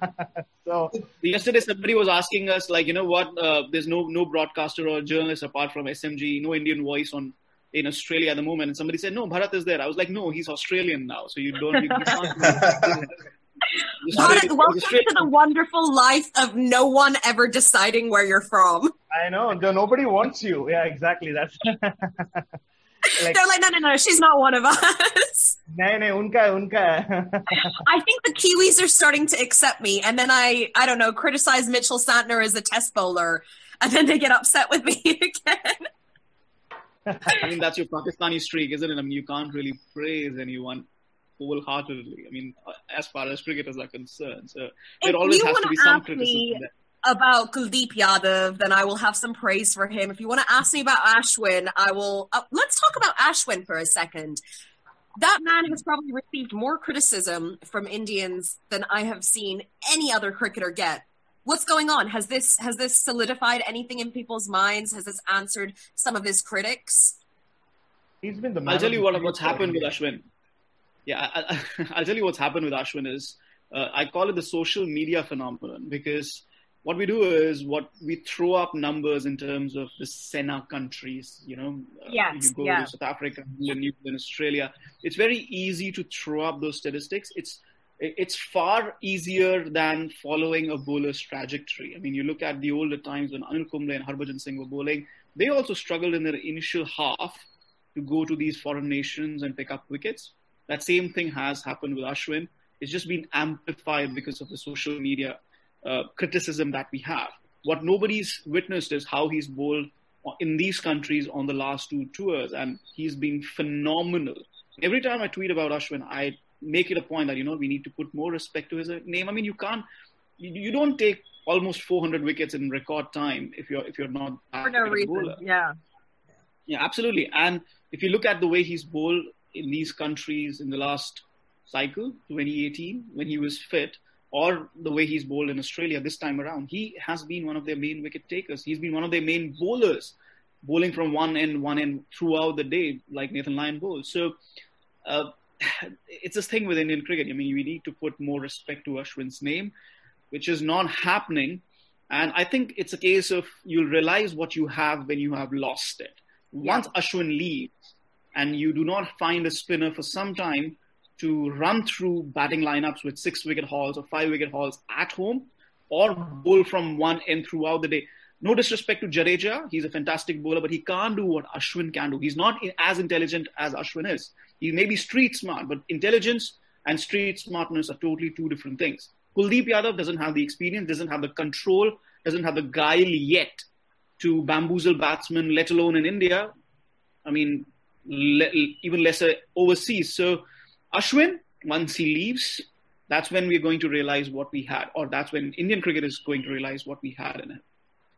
So yesterday somebody was asking us, like, you know what? There's no broadcaster or journalist apart from SMG, no Indian voice in Australia at the moment. And somebody said, "No, Bharat is there." I was like, "No, he's Australian now, so you don't." You can't. Bharat, welcome to the wonderful life of no one ever deciding where you're from. I know. Nobody wants you. Yeah, exactly. That's. Like, they're like, no, she's not one of us. Unka. I think the Kiwis are starting to accept me. And then I don't know, criticize Mitchell Santner as a test bowler. And then they get upset with me again. I mean, that's your Pakistani streak, isn't it? I mean, you can't really praise anyone wholeheartedly. I mean, as far as cricketers are concerned. So there always has to be some criticism there. About Kuldeep Yadav, then I will have some praise for him. If you want to ask me about Ashwin, I will... let's talk about Ashwin for a second. That man has probably received more criticism from Indians than I have seen any other cricketer get. What's going on? Has this solidified anything in people's minds? Has this answered some of his critics? He's been the man. I'll tell you what's happened with Ashwin. Yeah, I'll tell you what's happened with Ashwin is... I call it the social media phenomenon because... What we do is we throw up numbers in terms of the Sena countries, you know, you go to South Africa, New Zealand, Australia. It's very easy to throw up those statistics. It's far easier than following a bowler's trajectory. I mean, you look at the older times when Anil Kumble and Harbhajan Singh were bowling, they also struggled in their initial half to go to these foreign nations and pick up wickets. That same thing has happened with Ashwin. It's just been amplified because of the social media criticism that we have. What nobody's witnessed is how he's bowled in these countries on the last two tours, and he's been phenomenal. Every time I tweet about Ashwin, I make it a point that, you know, we need to put more respect to his name. I mean, you don't take almost 400 wickets in record time if you're not for no reason. Bowler. Yeah, absolutely. And if you look at the way he's bowled in these countries in the last cycle, 2018, when he was fit, or the way he's bowled in Australia this time around, he has been one of their main wicket takers. He's been one of their main bowlers, bowling from one end throughout the day, like Nathan Lyon bowls. So it's this thing with Indian cricket. I mean, we need to put more respect to Ashwin's name, which is not happening. And I think it's a case of you'll realize what you have when you have lost it. Once Ashwin leaves and you do not find a spinner for some time, to run through batting lineups with 6 wicket hauls or 5 wicket hauls at home or bowl from one end throughout the day. No disrespect to Jadeja. He's a fantastic bowler, but he can't do what Ashwin can do. He's not as intelligent as Ashwin is. He may be street smart, but intelligence and street smartness are totally two different things. Kuldeep Yadav doesn't have the experience, doesn't have the control, doesn't have the guile yet to bamboozle batsmen, let alone in India. I mean, even lesser overseas. So, Ashwin, once he leaves, that's when we're going to realize what we had, or that's when Indian cricket is going to realize what we had in it.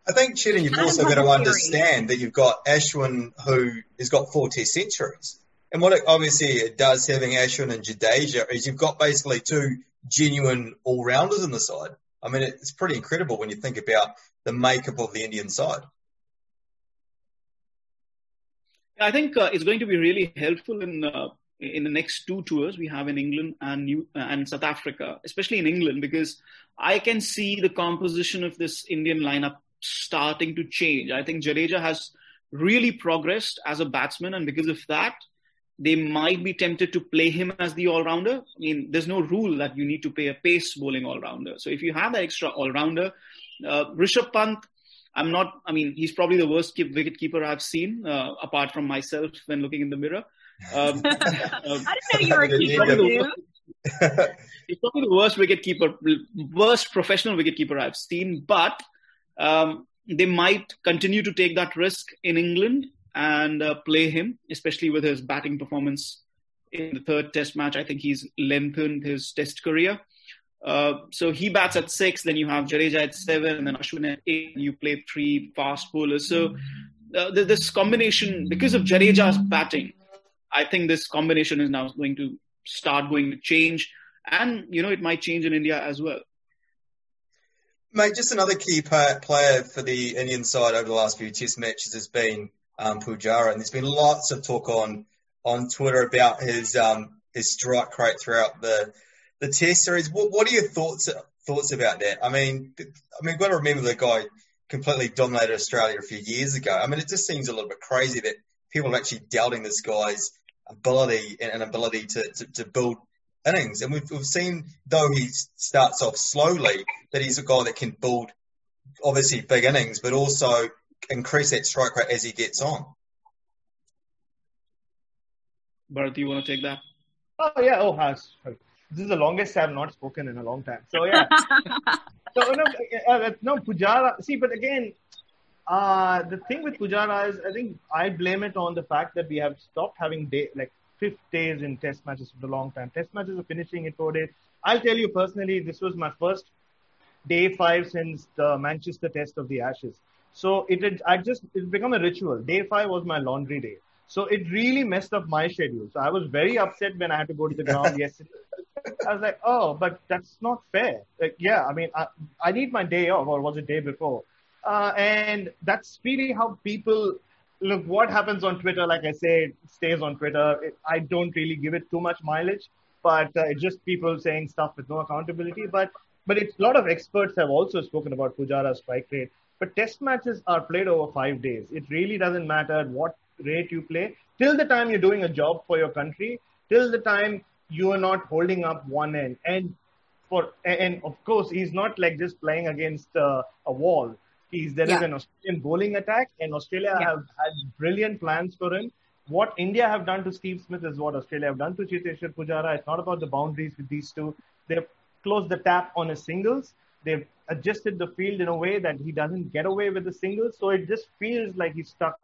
I think, Chetan, you've also got to understand that you've got Ashwin, who has got four Test centuries. And what it obviously it does, having Ashwin and Jadeja, is you've got basically two genuine all-rounders in the side. I mean, it's pretty incredible when you think about the makeup of the Indian side. I think it's going to be really helpful in the next two tours we have in England and South Africa, especially in England, because I can see the composition of this Indian lineup starting to change. I think Jadeja has really progressed as a batsman, and because of that, they might be tempted to play him as the all-rounder. I mean, there's no rule that you need to play a pace bowling all-rounder. So if you have that extra all-rounder, Rishabh Pant, he's probably the worst wicketkeeper I've seen, apart from myself when looking in the mirror. I didn't know you were a keeper, too. He's probably the worst professional wicketkeeper I've seen, but they might continue to take that risk in England and play him, especially with his batting performance in the third Test match. I think he's lengthened his Test career. So he bats at 6, then you have Jadeja at 7, and then Ashwin at 8, and you play 3 fast bowlers. So this combination, because of Jadeja's batting, I think this combination is now going to start going to change. And, it might change in India as well. Mate, just another key player for the Indian side over the last few Test matches has been Pujara. And there's been lots of talk on Twitter about his strike rate throughout the Test series. What are your thoughts about that? I mean, we've got to remember the guy completely dominated Australia a few years ago. I mean, it just seems a little bit crazy that people are actually doubting this guy's ability and ability to build innings. And we've seen, though he starts off slowly, that he's a guy that can build, obviously, big innings, but also increase that strike rate as he gets on. Bharat, do you want to take that? Oh, yeah. Oh, harsh. This is the longest I've not spoken in a long time. So, yeah. Pujara. See, but again, the thing with Pujara is, I think I blame it on the fact that we have stopped having fifth days in Test matches for a long time. Test matches are finishing in 4 days. I'll tell you personally, this was my first day 5 since the Manchester Test of the Ashes. So it's become a ritual. Day 5 was my laundry day. So it really messed up my schedule. So I was very upset when I had to go to the ground yesterday. I was like, oh, but that's not fair. I need my day off, or was it day before? And that's really how people look. What happens on Twitter, like I say, stays on Twitter. I don't really give it too much mileage, but it's just people saying stuff with no accountability. But a lot of experts have also spoken about Pujara's strike rate. But Test matches are played over 5 days. It really doesn't matter what rate you play. Till the time you're doing a job for your country, till the time you are not holding up one end. And of course, he's not just playing against a wall. There is an Australian bowling attack, and Australia have had brilliant plans for him. What India have done to Steve Smith is what Australia have done to Cheteshwar Pujara. It's not about the boundaries with these two. They've closed the tap on his singles. They've adjusted the field in a way that he doesn't get away with the singles. So it just feels like he's stuck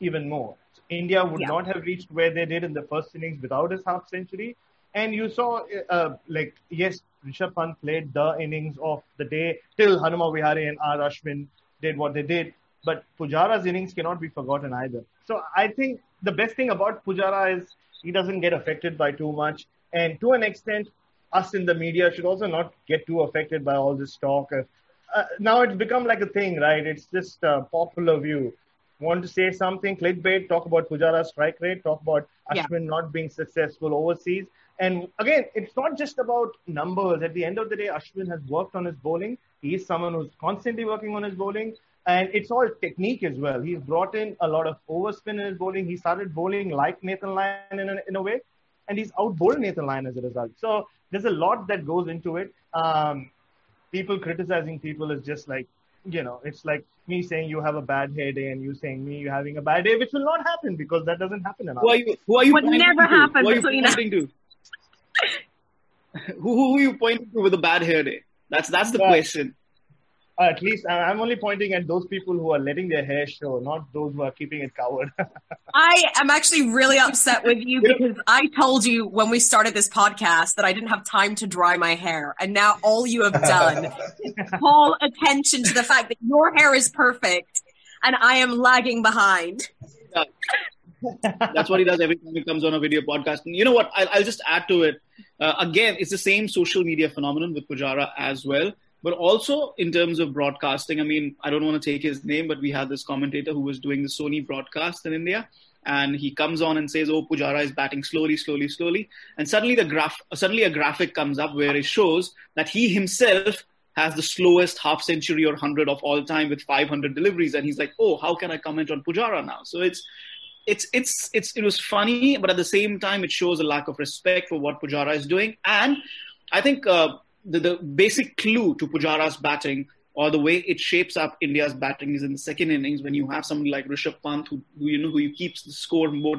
even more. So India would not have reached where they did in the first innings without his half century. And you saw, Rishabh Pant played the innings of the day till Hanuma Vihari and R. Ashwin did what they did, but Pujara's innings cannot be forgotten either. So I think the best thing about Pujara is he doesn't get affected by too much, and to an extent, us in the media should also not get too affected by all this talk. Now it's become like a thing, right? It's just a popular view. Want to say something, clickbait, talk about Pujara's strike rate, talk about Ashwin not being successful overseas. And again, it's not just about numbers. At the end of the day, Ashwin has worked on his bowling. He is someone who's constantly working on his bowling. And it's all technique as well. He's brought in a lot of overspin in his bowling. He started bowling like Nathan Lyon in a way. And he's out-bowled Nathan Lyon as a result. So there's a lot that goes into it. People criticizing people is just it's like me saying you have a bad hair day and you saying me you're having a bad day, which will not happen because that doesn't happen enough. Who are you pointing never to? Happens, who are you pointing to? Who are you pointing to with a bad hair day? That's the question. At least I'm only pointing at those people who are letting their hair show, not those who are keeping it covered. I am actually really upset with you because I told you when we started this podcast that I didn't have time to dry my hair. And now all you have done is call attention to the fact that your hair is perfect and I am lagging behind. That's what he does every time he comes on a video podcast. And you know what? I'll just add to it. Again, it's the same social media phenomenon with Pujara as well. But also in terms of broadcasting, I mean, I don't want to take his name, but we had this commentator who was doing the Sony broadcast in India. And he comes on and says, oh, Pujara is batting slowly. And suddenly a graphic comes up where it shows that he himself has the slowest half century or 100 of all time with 500 deliveries. And he's like, oh, how can I comment on Pujara now? So it was funny, but at the same time, it shows a lack of respect for what Pujara is doing. And I think the basic clue to Pujara's batting or the way it shapes up India's batting is in the second innings when you have somebody like Rishabh Pant who keeps the score more.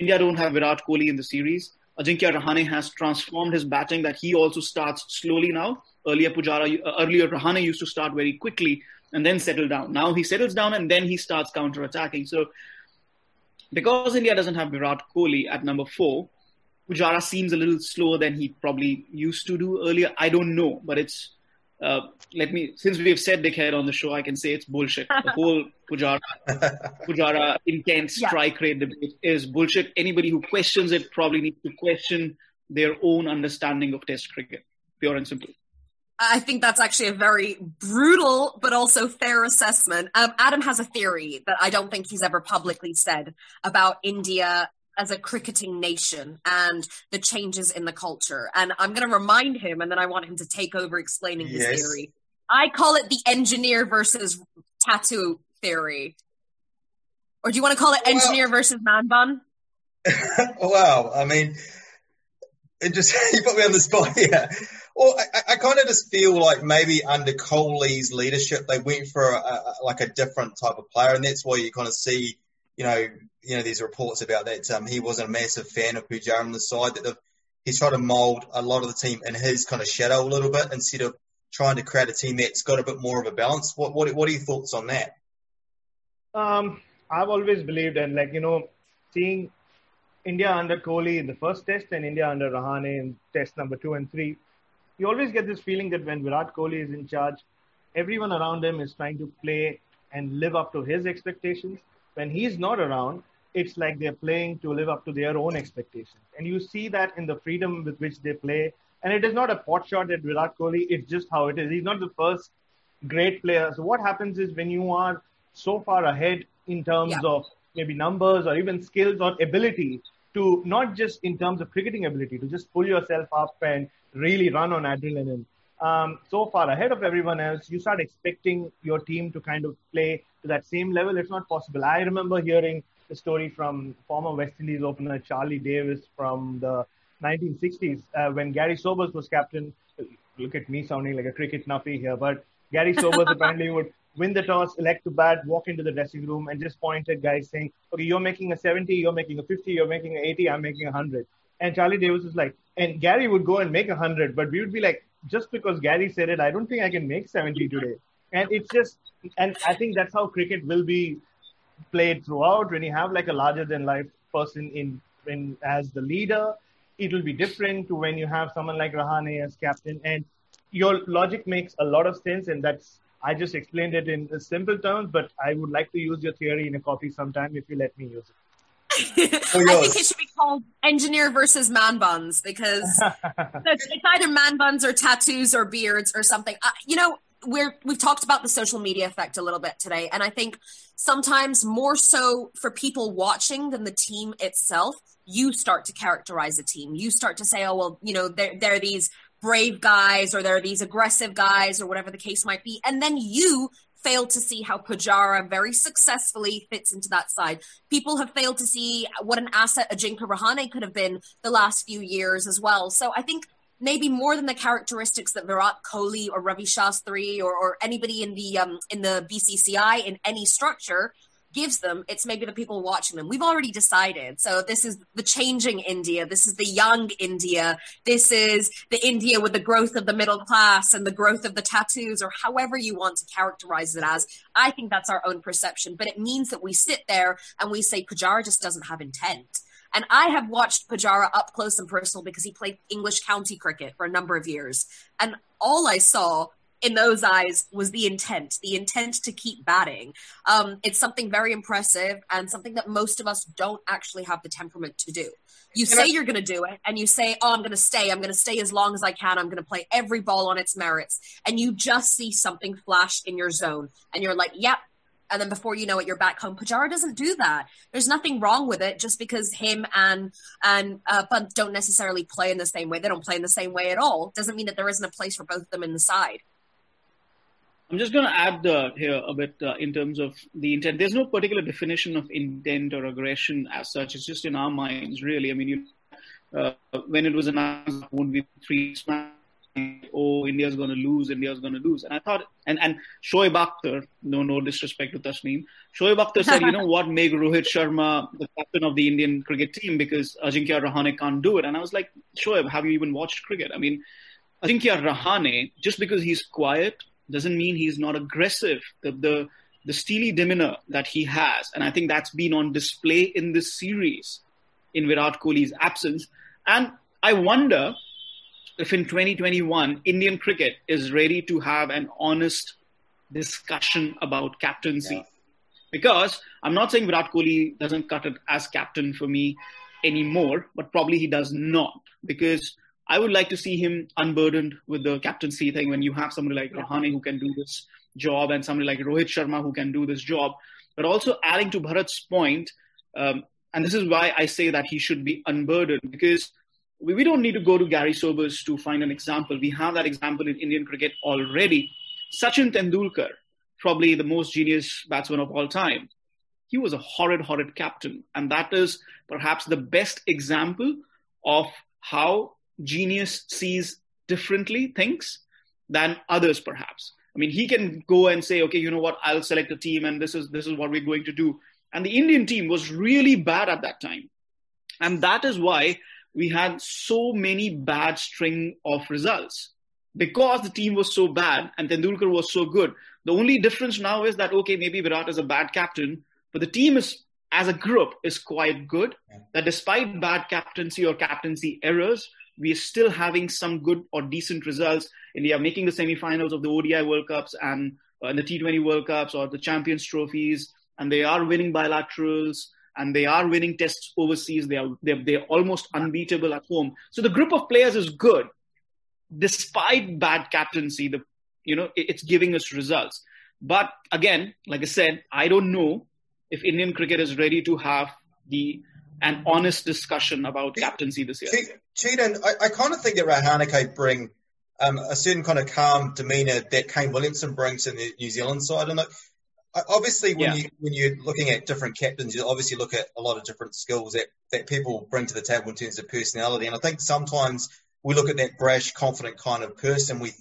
India don't have Virat Kohli in the series. Ajinkya Rahane has transformed his batting that he also starts slowly now. Earlier Rahane used to start very quickly and then settle down. Now he settles down and then he starts counter-attacking. So, because India doesn't have Virat Kohli at number 4, Pujara seems a little slower than he probably used to do earlier. I don't know, but it's since we've said dickhead on the show, I can say it's bullshit. The whole Pujara intense strike rate debate is bullshit. Anybody who questions it probably needs to question their own understanding of Test cricket, pure and simple. I think that's actually a very brutal but also fair assessment. Adam has a theory that I don't think he's ever publicly said about India as a cricketing nation and the changes in the culture. And I'm going to remind him, and then I want him to take over explaining his theory. I call it the engineer versus tattoo theory. Or do you want to call it engineer versus man bun? Wow, I mean... you put me on the spot here. Well, I kind of just feel like maybe under Kohli's leadership, they went for a different type of player, and that's why you kind of see, you know, these reports about that he wasn't a massive fan of Pujara on the side. That he's trying to mould a lot of the team in his kind of shadow a little bit instead of trying to create a team that's got a bit more of a balance. What are your thoughts on that? I've always believed, and seeing India under Kohli in the first test and India under Rahane in test number 2 and 3. You always get this feeling that when Virat Kohli is in charge, everyone around him is trying to play and live up to his expectations. When he's not around, it's like they're playing to live up to their own expectations. And you see that in the freedom with which they play. And it is not a pot shot at Virat Kohli. It's just how it is. He's not the first great player. So what happens is when you are so far ahead in terms of maybe numbers or even skills or ability to not just in terms of cricketing ability, to just pull yourself up and really run on adrenaline. So far ahead of everyone else, you start expecting your team to kind of play to that same level. It's not possible. I remember hearing a story from former West Indies opener Charlie Davis from the 1960s when Gary Sobers was captain. Look at me sounding like a cricket nuffy here, but Gary Sobers apparently would win the toss, elect to bat, walk into the dressing room and just point at guys saying, okay, you're making a 70, you're making a 50, you're making an 80, I'm making 100. And Charlie Davis was like, and Gary would go and make 100, but we would be like, just because Gary said it, I don't think I can make 70 today. And it's just, and I think that's how cricket will be played throughout. When you have like a larger than life person in as the leader, it'll be different to when you have someone like Rahane as captain. And your logic makes a lot of sense, and I just explained it in simple terms, but I would like to use your theory in a coffee sometime if you let me use it. I think it should be called engineer versus man buns because it's either man buns or tattoos or beards or something. We've talked about the social media effect a little bit today, and I think sometimes more so for people watching than the team itself, you start to characterize a team. You start to say, they're these brave guys or there are these aggressive guys or whatever the case might be. And then you fail to see how Pujara very successfully fits into that side. People have failed to see what an asset Ajinkya Rahane could have been the last few years as well. So I think maybe more than the characteristics that Virat Kohli or Ravi Shastri or anybody in the BCCI in any structure, gives them, it's maybe the people watching them. We've already decided. So this is the changing India. This is the young India. This is the India with the growth of the middle class and the growth of the tattoos, or however you want to characterize it as. I think that's our own perception, but it means that we sit there and we say Pujara just doesn't have intent. And I have watched Pujara up close and personal because he played English county cricket for a number of years. And all I saw in those eyes was the intent to keep batting. It's something very impressive and something that most of us don't actually have the temperament to do. You say you're going to do it and you say, oh, I'm going to stay as long as I can. I'm going to play every ball on its merits. And you just see something flash in your zone and you're like, yep. And then before you know it, you're back home. Pujara doesn't do that. There's nothing wrong with it just because him and Pant don't necessarily play in the same way. They don't play in the same way at all. Doesn't mean that there isn't a place for both of them in the side. I'm just going to add here a bit in terms of the intent. There's no particular definition of intent or aggression as such. It's just in our minds, really. I mean, when it was announced, it won't be three smash. Oh, India's going to lose. And I thought, and Shoaib Akhtar, no disrespect to Tasneem, Shoaib Akhtar said, you know what, make Rohit Sharma the captain of the Indian cricket team because Ajinkya Rahane can't do it. And I was like, Shoaib, have you even watched cricket? I mean, Ajinkya Rahane, just because he's quiet doesn't mean he's not aggressive. The steely demeanor that he has, and I think that's been on display in this series in Virat Kohli's absence. And I wonder if in 2021, Indian cricket is ready to have an honest discussion about captaincy. Yeah. Because I'm not saying Virat Kohli doesn't cut it as captain for me anymore, but probably he does not. Because I would like to see him unburdened with the captaincy thing when you have somebody like Rahane who can do this job and somebody like Rohit Sharma who can do this job. But also adding to Bharat's point, and this is why I say that he should be unburdened, because we don't need to go to Gary Sobers to find an example. We have that example in Indian cricket already. Sachin Tendulkar, probably the most genius batsman of all time. He was a horrid captain. And that is perhaps the best example of how genius sees differently things than others, perhaps. I mean, he can go and say, okay, you know what, I'll select a team and this is what we're going to do. And the Indian team was really bad at that time. And that is why we had so many bad string of results because the team was so bad and Tendulkar was so good. The only difference now is that, okay, maybe Virat is a bad captain, but the team is, as a group, is quite good. That despite bad captaincy or captaincy errors, we are still having some good or decent results. India making the semifinals of the ODI World Cups and the T20 World Cups or the Champions Trophies, and they are winning bilaterals. And they are winning tests overseas. They're almost unbeatable at home. So the group of players is good. Despite bad captaincy, it's giving us results. But again, like I said, I don't know if Indian cricket is ready to have an honest discussion about captaincy this year. Chetan, I kind of think that Rahane could bring a certain kind of calm demeanour that Kane Williamson brings in the New Zealand side. And obviously, when you're looking at different captains, you obviously look at a lot of different skills that people bring to the table in terms of personality. And I think sometimes we look at that brash, confident kind of person, we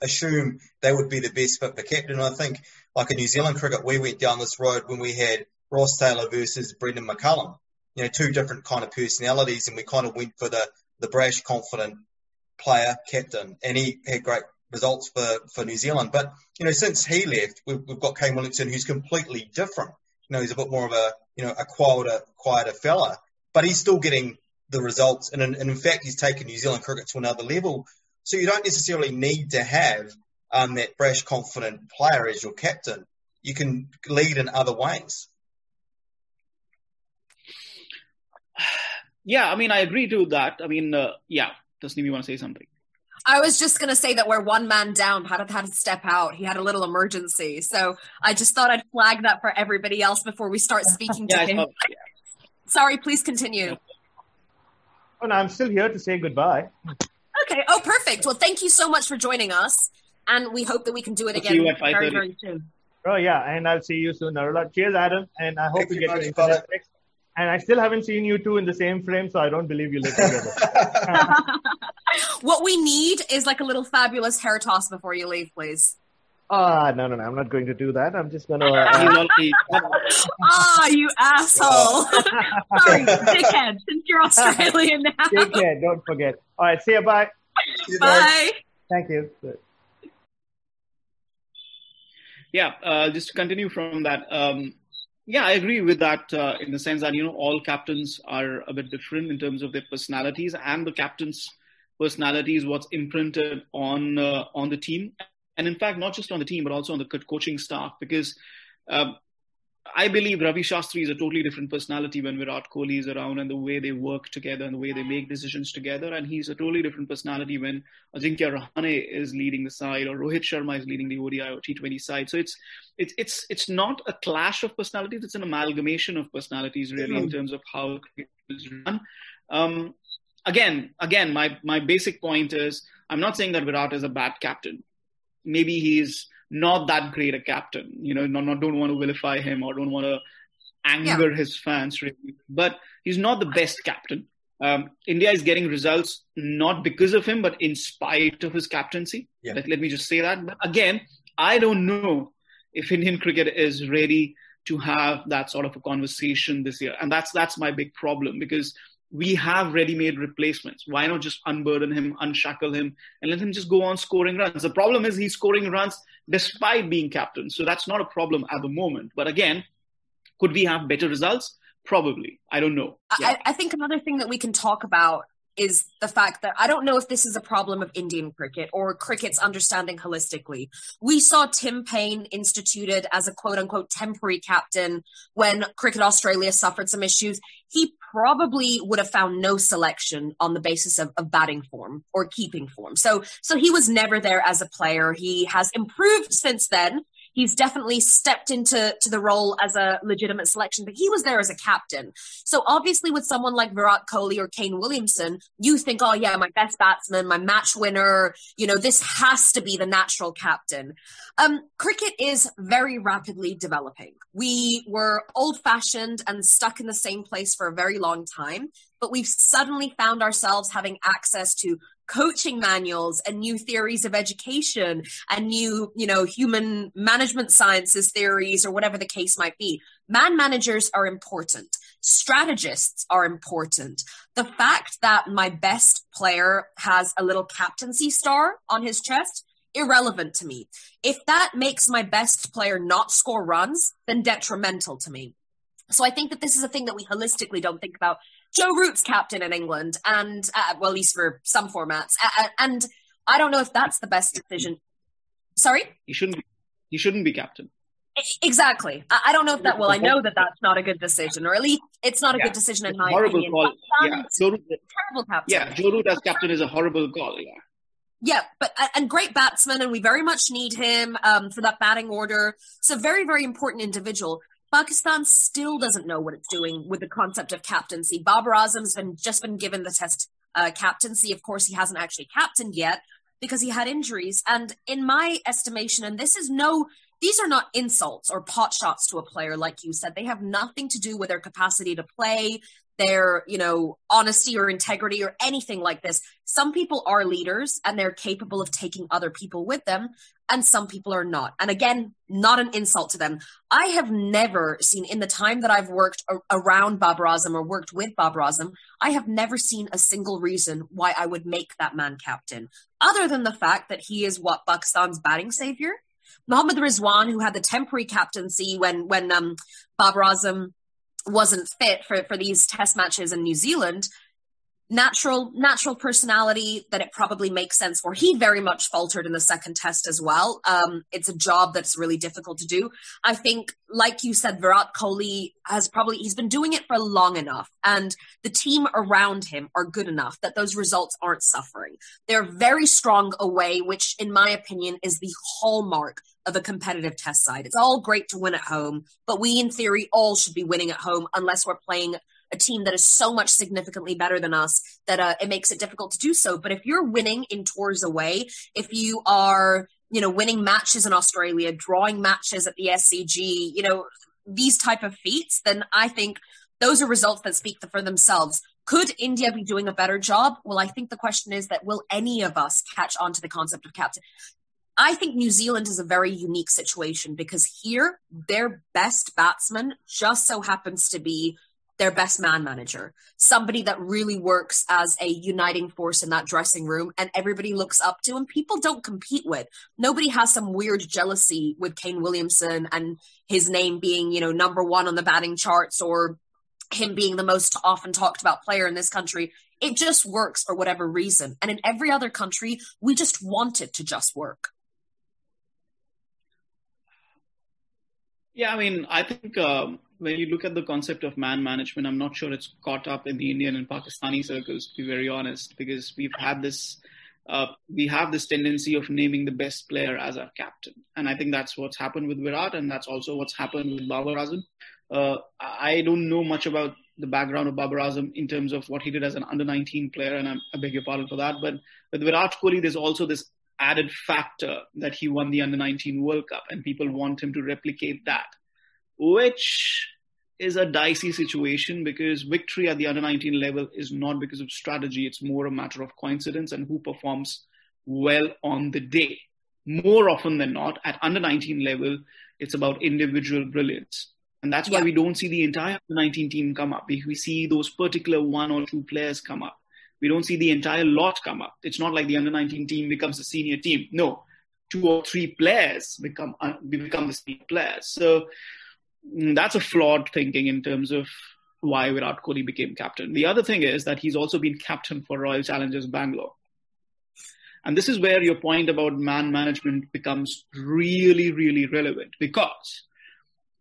assume they would be the best fit for captain. And I think, like in New Zealand cricket, we went down this road when we had Ross Taylor versus Brendan McCullum. You know, two different kind of personalities, and we kind of went for the brash, confident player captain, and he had great results for New Zealand. But, you know, since he left, we've got Kane Williamson, who's completely different. You know, he's a bit more of a quieter fella, but he's still getting the results. And in fact, he's taken New Zealand cricket to another level. So you don't necessarily need to have that brash, confident player as your captain. You can lead in other ways. Yeah, I mean, I agree to that. I mean, Tasneem, you want to say something? I was just going to say that we're one man down, had to step out. He had a little emergency. So I just thought I'd flag that for everybody else before we start speaking to him. Sorry, please continue. Oh, no, I'm still here to say goodbye. Okay. Oh, perfect. Well, thank you so much for joining us. And we hope that we can do it again very, very soon. Oh, yeah. And I'll see you soon, Narula. Cheers, Adam. And I hope you get to the next. And I still haven't seen you two in the same frame, so I don't believe you live together. What we need is like a little fabulous hair toss before you leave, please. No, I'm not going to do that. I'm just going to... you asshole. Sorry, dickhead, since you're Australian now. Dickhead, don't forget. All right, see you, bye. See you, bye. Thank you. Yeah, just to continue from that. Yeah, I agree with that in the sense that, all captains are a bit different in terms of their personalities, and the captain's personality is what's imprinted on the team. And in fact, not just on the team, but also on the coaching staff, because I believe Ravi Shastri is a totally different personality when Virat Kohli is around, and the way they work together and the way they make decisions together. And he's a totally different personality when Ajinkya Rahane is leading the side, or Rohit Sharma is leading the ODI or T20 side. So it's not a clash of personalities. It's an amalgamation of personalities, really, in terms of how it is run. Again, my basic point is, I'm not saying that Virat is a bad captain. Maybe he's not that great a captain, don't want to vilify him or don't want to anger his fans, really. But he's not the best captain. India is getting results not because of him, but in spite of his captaincy. Yeah. Let me just say that. But again, I don't know if Indian cricket is ready to have that sort of a conversation this year. And that's my big problem, because we have ready-made replacements. Why not just unburden him, unshackle him, and let him just go on scoring runs? The problem is he's scoring runs despite being captain. So that's not a problem at the moment. But again, could we have better results? Probably. I don't know. Yeah. I think another thing that we can talk about is the fact that I don't know if this is a problem of Indian cricket or cricket's understanding holistically. We saw Tim Payne instituted as a quote-unquote temporary captain when Cricket Australia suffered some issues. He probably would have found no selection on the basis of batting form or keeping form. So he was never there as a player. He has improved since then. He's definitely stepped into the role as a legitimate selection, but he was there as a captain. So obviously with someone like Virat Kohli or Kane Williamson, you think, oh yeah, my best batsman, my match winner, this has to be the natural captain. Cricket is very rapidly developing. We were old-fashioned and stuck in the same place for a very long time, but we've suddenly found ourselves having access to coaching manuals and new theories of education and new, human management sciences theories or whatever the case might be. Man managers are important. Strategists are important. The fact that my best player has a little captaincy star on his chest, irrelevant to me. If that makes my best player not score runs, then detrimental to me. So I think that this is a thing that we holistically don't think about. Joe Root's captain in England, and at least for some formats. And I don't know if that's the best decision. Sorry? He shouldn't be captain. Exactly. I don't know if that will. I know that that's not a good decision, or at least it's not a good decision in my opinion. Horrible call. Yeah. Terrible captain. Yeah, Joe Root as captain is a horrible call, yeah. Yeah, but great batsman, and we very much need him for that batting order. It's a very, very important individual. Pakistan still doesn't know what it's doing with the concept of captaincy. Babar Azam has just been given the test captaincy. Of course, he hasn't actually captained yet because he had injuries. And in my estimation, and these are not insults or pot shots to a player, like you said. They have nothing to do with their capacity to play, their, honesty or integrity or anything like this. Some people are leaders and they're capable of taking other people with them, and some people are not. And again, not an insult to them. I have never seen, in the time that I've worked around Babar Azam or worked with Babar Azam, I have never seen a single reason why I would make that man captain, other than the fact that he is Pakistan's batting savior. Mohammed Rizwan, who had the temporary captaincy when Babar Azam wasn't fit for these test matches in New Zealand, natural personality that it probably makes sense for. He very much faltered in the second test as well. It's a job that's really difficult to do. I think, like you said, Virat Kohli he's been doing it for long enough, and the team around him are good enough that those results aren't suffering. They're very strong away, which in my opinion is the hallmark of a competitive test side. It's all great to win at home, but we in theory all should be winning at home unless we're playing a team that is so much significantly better than us that it makes it difficult to do so. But if you're winning in tours away, if you are, winning matches in Australia, drawing matches at the SCG, these type of feats, then I think those are results that speak for themselves. Could India be doing a better job? Well, I think the question is that will any of us catch on to the concept of captain? I think New Zealand is a very unique situation because here their best batsman just so happens to be their best man manager, somebody that really works as a uniting force in that dressing room and everybody looks up to and people don't compete with. Nobody has some weird jealousy with Kane Williamson and his name being, you know, number one on the batting charts or him being the most often talked about player in this country. It just works for whatever reason. And in every other country, we just want it to just work. Yeah, I mean, I think when you look at the concept of man management, I'm not sure it's caught up in the Indian and Pakistani circles, to be very honest, because we've had this, we have this tendency of naming the best player as our captain. And I think that's what's happened with Virat, and that's also what's happened with Babar Azam. I don't know much about the background of Babar Azam in terms of what he did as an under-19 player, and I beg your pardon for that. But with Virat Kohli, there's also this added factor that he won the under-19 World Cup, and people want him to replicate that, which is a dicey situation because victory at the under-19 level is not because of strategy. It's more a matter of coincidence and who performs well on the day. More often than not, at under-19 level, it's about individual brilliance. And that's why we don't see the entire 19 team come up. We see those particular one or two players come up. We don't see the entire lot come up. It's not like the under-19 team becomes a senior team. No, two or three players become the senior players. So that's a flawed thinking in terms of why Virat Kohli became captain. The other thing is that he's also been captain for Royal Challengers Bangalore. And this is where your point about man management becomes really, really relevant because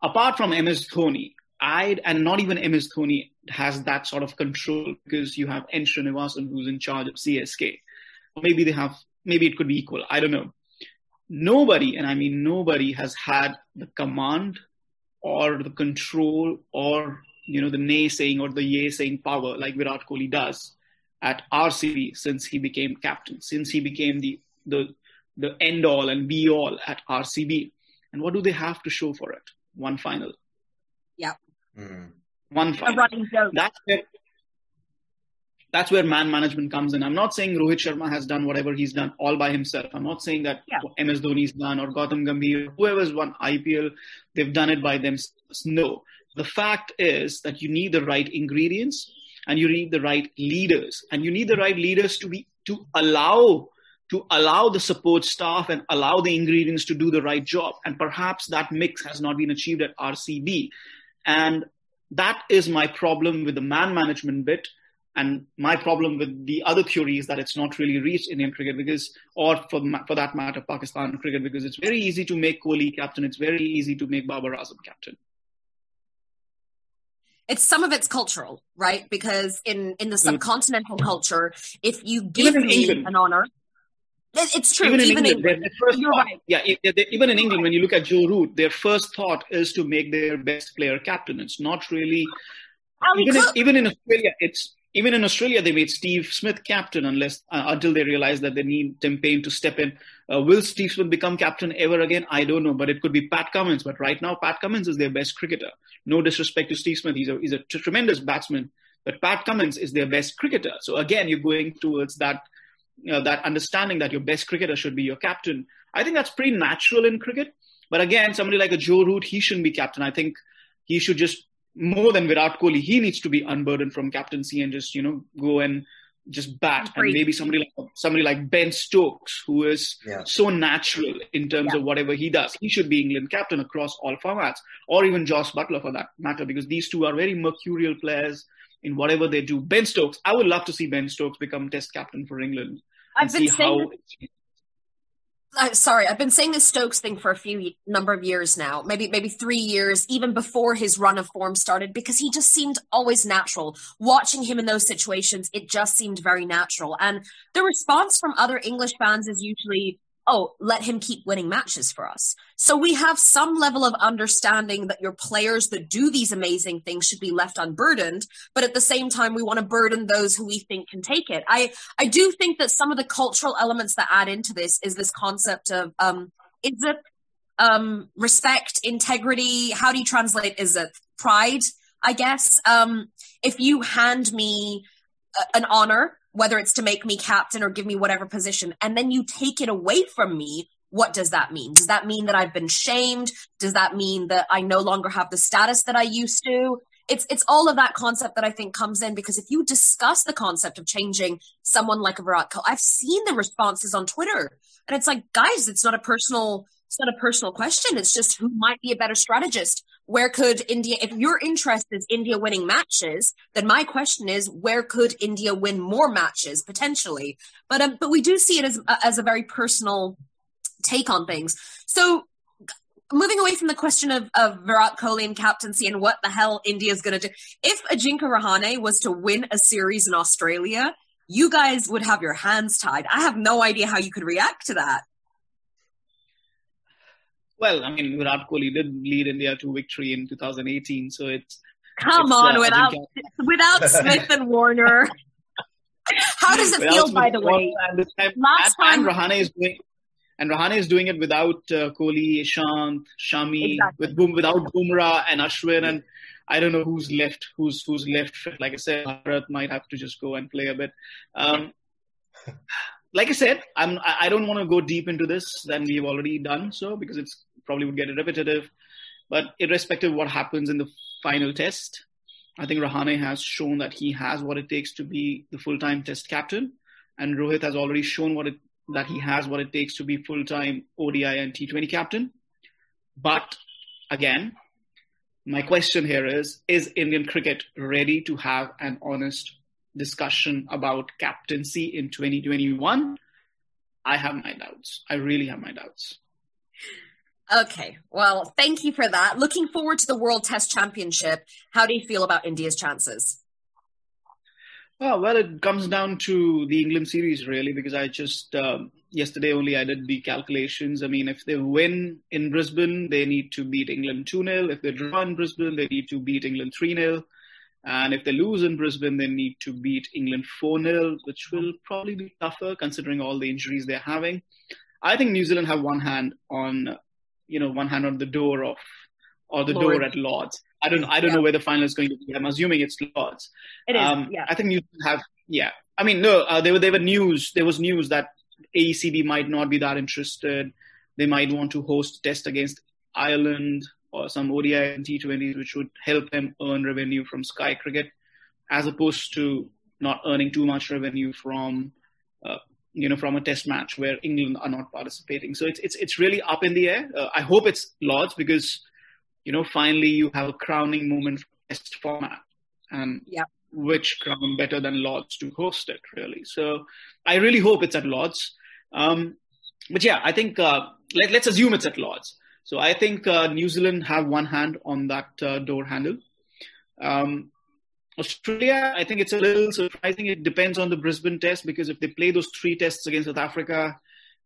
apart from MS Dhoni, and not even MS Dhoni has that sort of control because you have N. Srinivasan who's in charge of CSK. Maybe it could be equal. I don't know. Nobody, and I mean nobody, has had the command or the control or, you know, the nay saying or the yay saying power like Virat Kohli does at RCB since he became captain, since he became the end all and be all at RCB. And what do they have to show for it? One final. Yeah. Mm. One final. A running joke. That's where man management comes in. I'm not saying Rohit Sharma has done whatever he's done all by himself. I'm not saying that MS Dhoni's done or Gautam Gambhir, whoever's won IPL, they've done it by themselves. No. The fact is that you need the right ingredients and you need the right leaders. And you need the right leaders to allow the support staff and allow the ingredients to do the right job. And perhaps that mix has not been achieved at RCB. And that is my problem with the man management bit. And my problem with the other theory is that it's not really reached Indian cricket because, or for that matter, Pakistan cricket, because it's very easy to make Kohli captain. It's very easy to make Babar Azam captain. Some of it's cultural, right? Because in the subcontinental culture, if you give me an honor... It's true. Even in England, you're right. Yeah, even in England, when you look at Joe Root, their first thought is to make their best player captain. It's not really. Even in Australia, they made Steve Smith captain until they realized that they need Tim Payne to step in. Will Steve Smith become captain ever again? I don't know, but it could be Pat Cummins. But right now, Pat Cummins is their best cricketer. No disrespect to Steve Smith, he's a tremendous batsman, but Pat Cummins is their best cricketer. So again, you're going towards that. You know, that understanding that your best cricketer should be your captain. I think that's pretty natural in cricket. But again, somebody like a Joe Root, he shouldn't be captain. I think he should just, more than Virat Kohli, he needs to be unburdened from captaincy and just, you know, go and just bat. And maybe somebody like Ben Stokes, who is so natural in terms of whatever he does. He should be England captain across all formats, or even Josh Butler for that matter, because these two are very mercurial players in whatever they do. Ben Stokes, I would love to see Ben Stokes become Test captain for England. I've been saying this Stokes thing for a number of years now, maybe 3 years, even before his run of form started, because he just seemed always natural. Watching him in those situations, it just seemed very natural. And the response from other English fans is usually, oh, let him keep winning matches for us. So we have some level of understanding that your players that do these amazing things should be left unburdened, but at the same time, we want to burden those who we think can take it. I do think that some of the cultural elements that add into this is this concept of respect, integrity. How do you translate? Is it pride, I guess? If you hand me an honor, whether it's to make me captain or give me whatever position, and then you take it away from me what does that mean? Does that mean that I've been shamed? Does that mean that I no longer have the status that I used to? It's all of that concept that I think comes in, because if you discuss the concept of changing someone like a Virat Kohli, I've seen the responses on Twitter, and it's like, guys, it's not a personal question. It's just who might be a better strategist. Where could India, if your interest is India winning matches, then my question is, where could India win more matches potentially? But we do see it as a very personal take on things. So moving away from the question of Virat Kohli and captaincy and what the hell India's going to do, if Ajinkya Rahane was to win a series in Australia, you guys would have your hands tied. I have no idea how you could react to that. Well, I mean, Virat Kohli did lead India to victory in 2018, so it's... Without Smith and Warner. How does it feel, Smith, by the way? Last time... And Rahane is doing it without Kohli, Ishant, Shami, exactly. Without Bumrah and Ashwin, and I don't know who's left. Like I said, Bharat might have to just go and play a bit. Like I said, I don't want to go deep into this than we've already done so, because it's probably would get repetitive. But irrespective of what happens in the final test, I think Rahane has shown that he has what it takes to be the full-time test captain. And Rohit has already shown that he has what it takes to be full-time ODI and T20 captain. But again, my question here is Indian cricket ready to have an honest discussion about captaincy in 2021? I have my doubts. I really have my doubts. Okay. Well, thank you for that. Looking forward to the World Test Championship. How do you feel about India's chances? Well, it comes down to the England series, really, because I just, yesterday only I did the calculations. I mean, if they win in Brisbane, they need to beat England 2-0. If they draw in Brisbane, they need to beat England 3-0. And if they lose in Brisbane, they need to beat England 4-0, which will probably be tougher considering all the injuries they're having. I think New Zealand have one hand on the door of, or the Lord. Door at Lords. I don't know where the final is going to be. I'm assuming it's Lords. It is. Yeah. I think New Zealand have. Yeah. I mean, no. There were news. There was news that ECB might not be that interested. They might want to host a test against Ireland, or some ODI and T20s, which would help them earn revenue from Sky Cricket, as opposed to not earning too much revenue from a test match where England are not participating. So it's really up in the air. I hope it's Lords, because finally you have a crowning moment for test format, and which crown better than Lords to host it, really. So I really hope it's at Lords. But yeah, I think let's assume it's at Lords. So I think New Zealand have one hand on that door handle. Australia, I think it's a little surprising. It depends on the Brisbane test, because if they play those three tests against South Africa,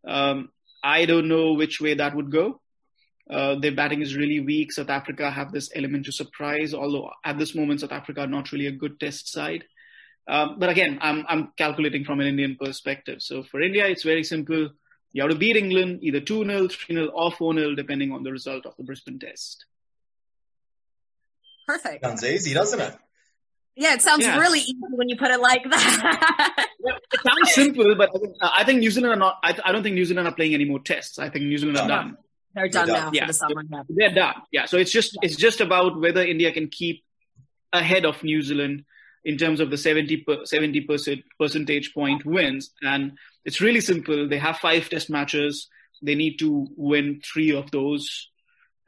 I don't know which way that would go. Their batting is really weak. South Africa have this element to surprise, although at this moment, South Africa are not really a good test side. But again, I'm calculating from an Indian perspective. So for India, it's very simple. You have to beat England either 2-0, 3-0 or 4-0, depending on the result of the Brisbane test. Perfect. Sounds easy, doesn't it? Yeah, it sounds really easy when you put it like that. Well, it sounds simple, but I think New Zealand are not. I don't think New Zealand are playing any more tests. I think New Zealand are done. They're done now for the summer. They're done. Yeah, so it's just about whether India can keep ahead of New Zealand in terms of the 70 percentage point wins. And it's really simple. They have 5 test matches. They need to win 3 of those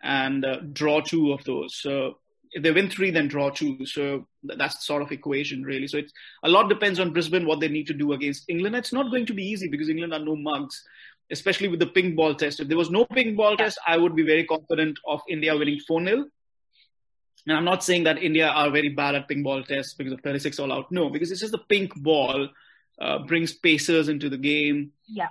and draw 2 of those. So if they win 3, then draw 2. So that's sort of equation, really. So it's a lot depends on Brisbane, what they need to do against England. It's not going to be easy because England are no mugs, especially with the pink ball test. If there was no pink ball test, I would be very confident of India winning 4-0. And I'm not saying that India are very bad at pink ball tests because of 36 all out. No, because it's just the pink ball brings pacers into the game. Yeah,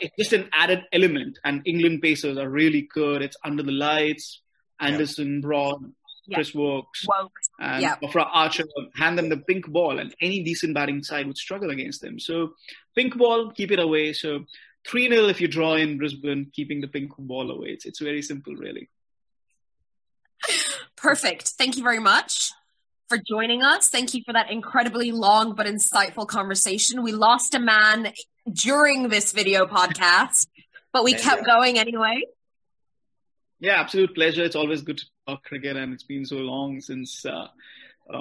it's just an added element. And England pacers are really good. It's under the lights. Anderson, Broad, Chris Wokes, and Jofra Archer. Hand them the pink ball, and any decent batting side would struggle against them. So pink ball, keep it away. So 3-0 if you draw in Brisbane, keeping the pink ball away. It's very simple, really. Perfect. Thank you very much for joining us. Thank you for that incredibly long but insightful conversation. We lost a man during this video podcast, but we kept going anyway. Yeah, absolute pleasure. It's always good to talk cricket, and it's been so long since,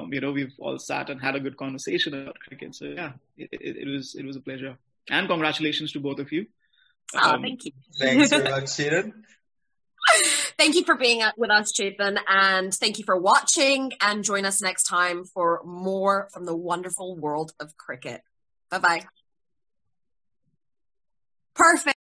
we've all sat and had a good conversation about cricket. So yeah, it was a pleasure. And congratulations to both of you. Thank you. Thanks very much, Chetan. Thank you for being with us, Chetan, and thank you for watching, and join us next time for more from the wonderful world of cricket. Bye-bye. Perfect.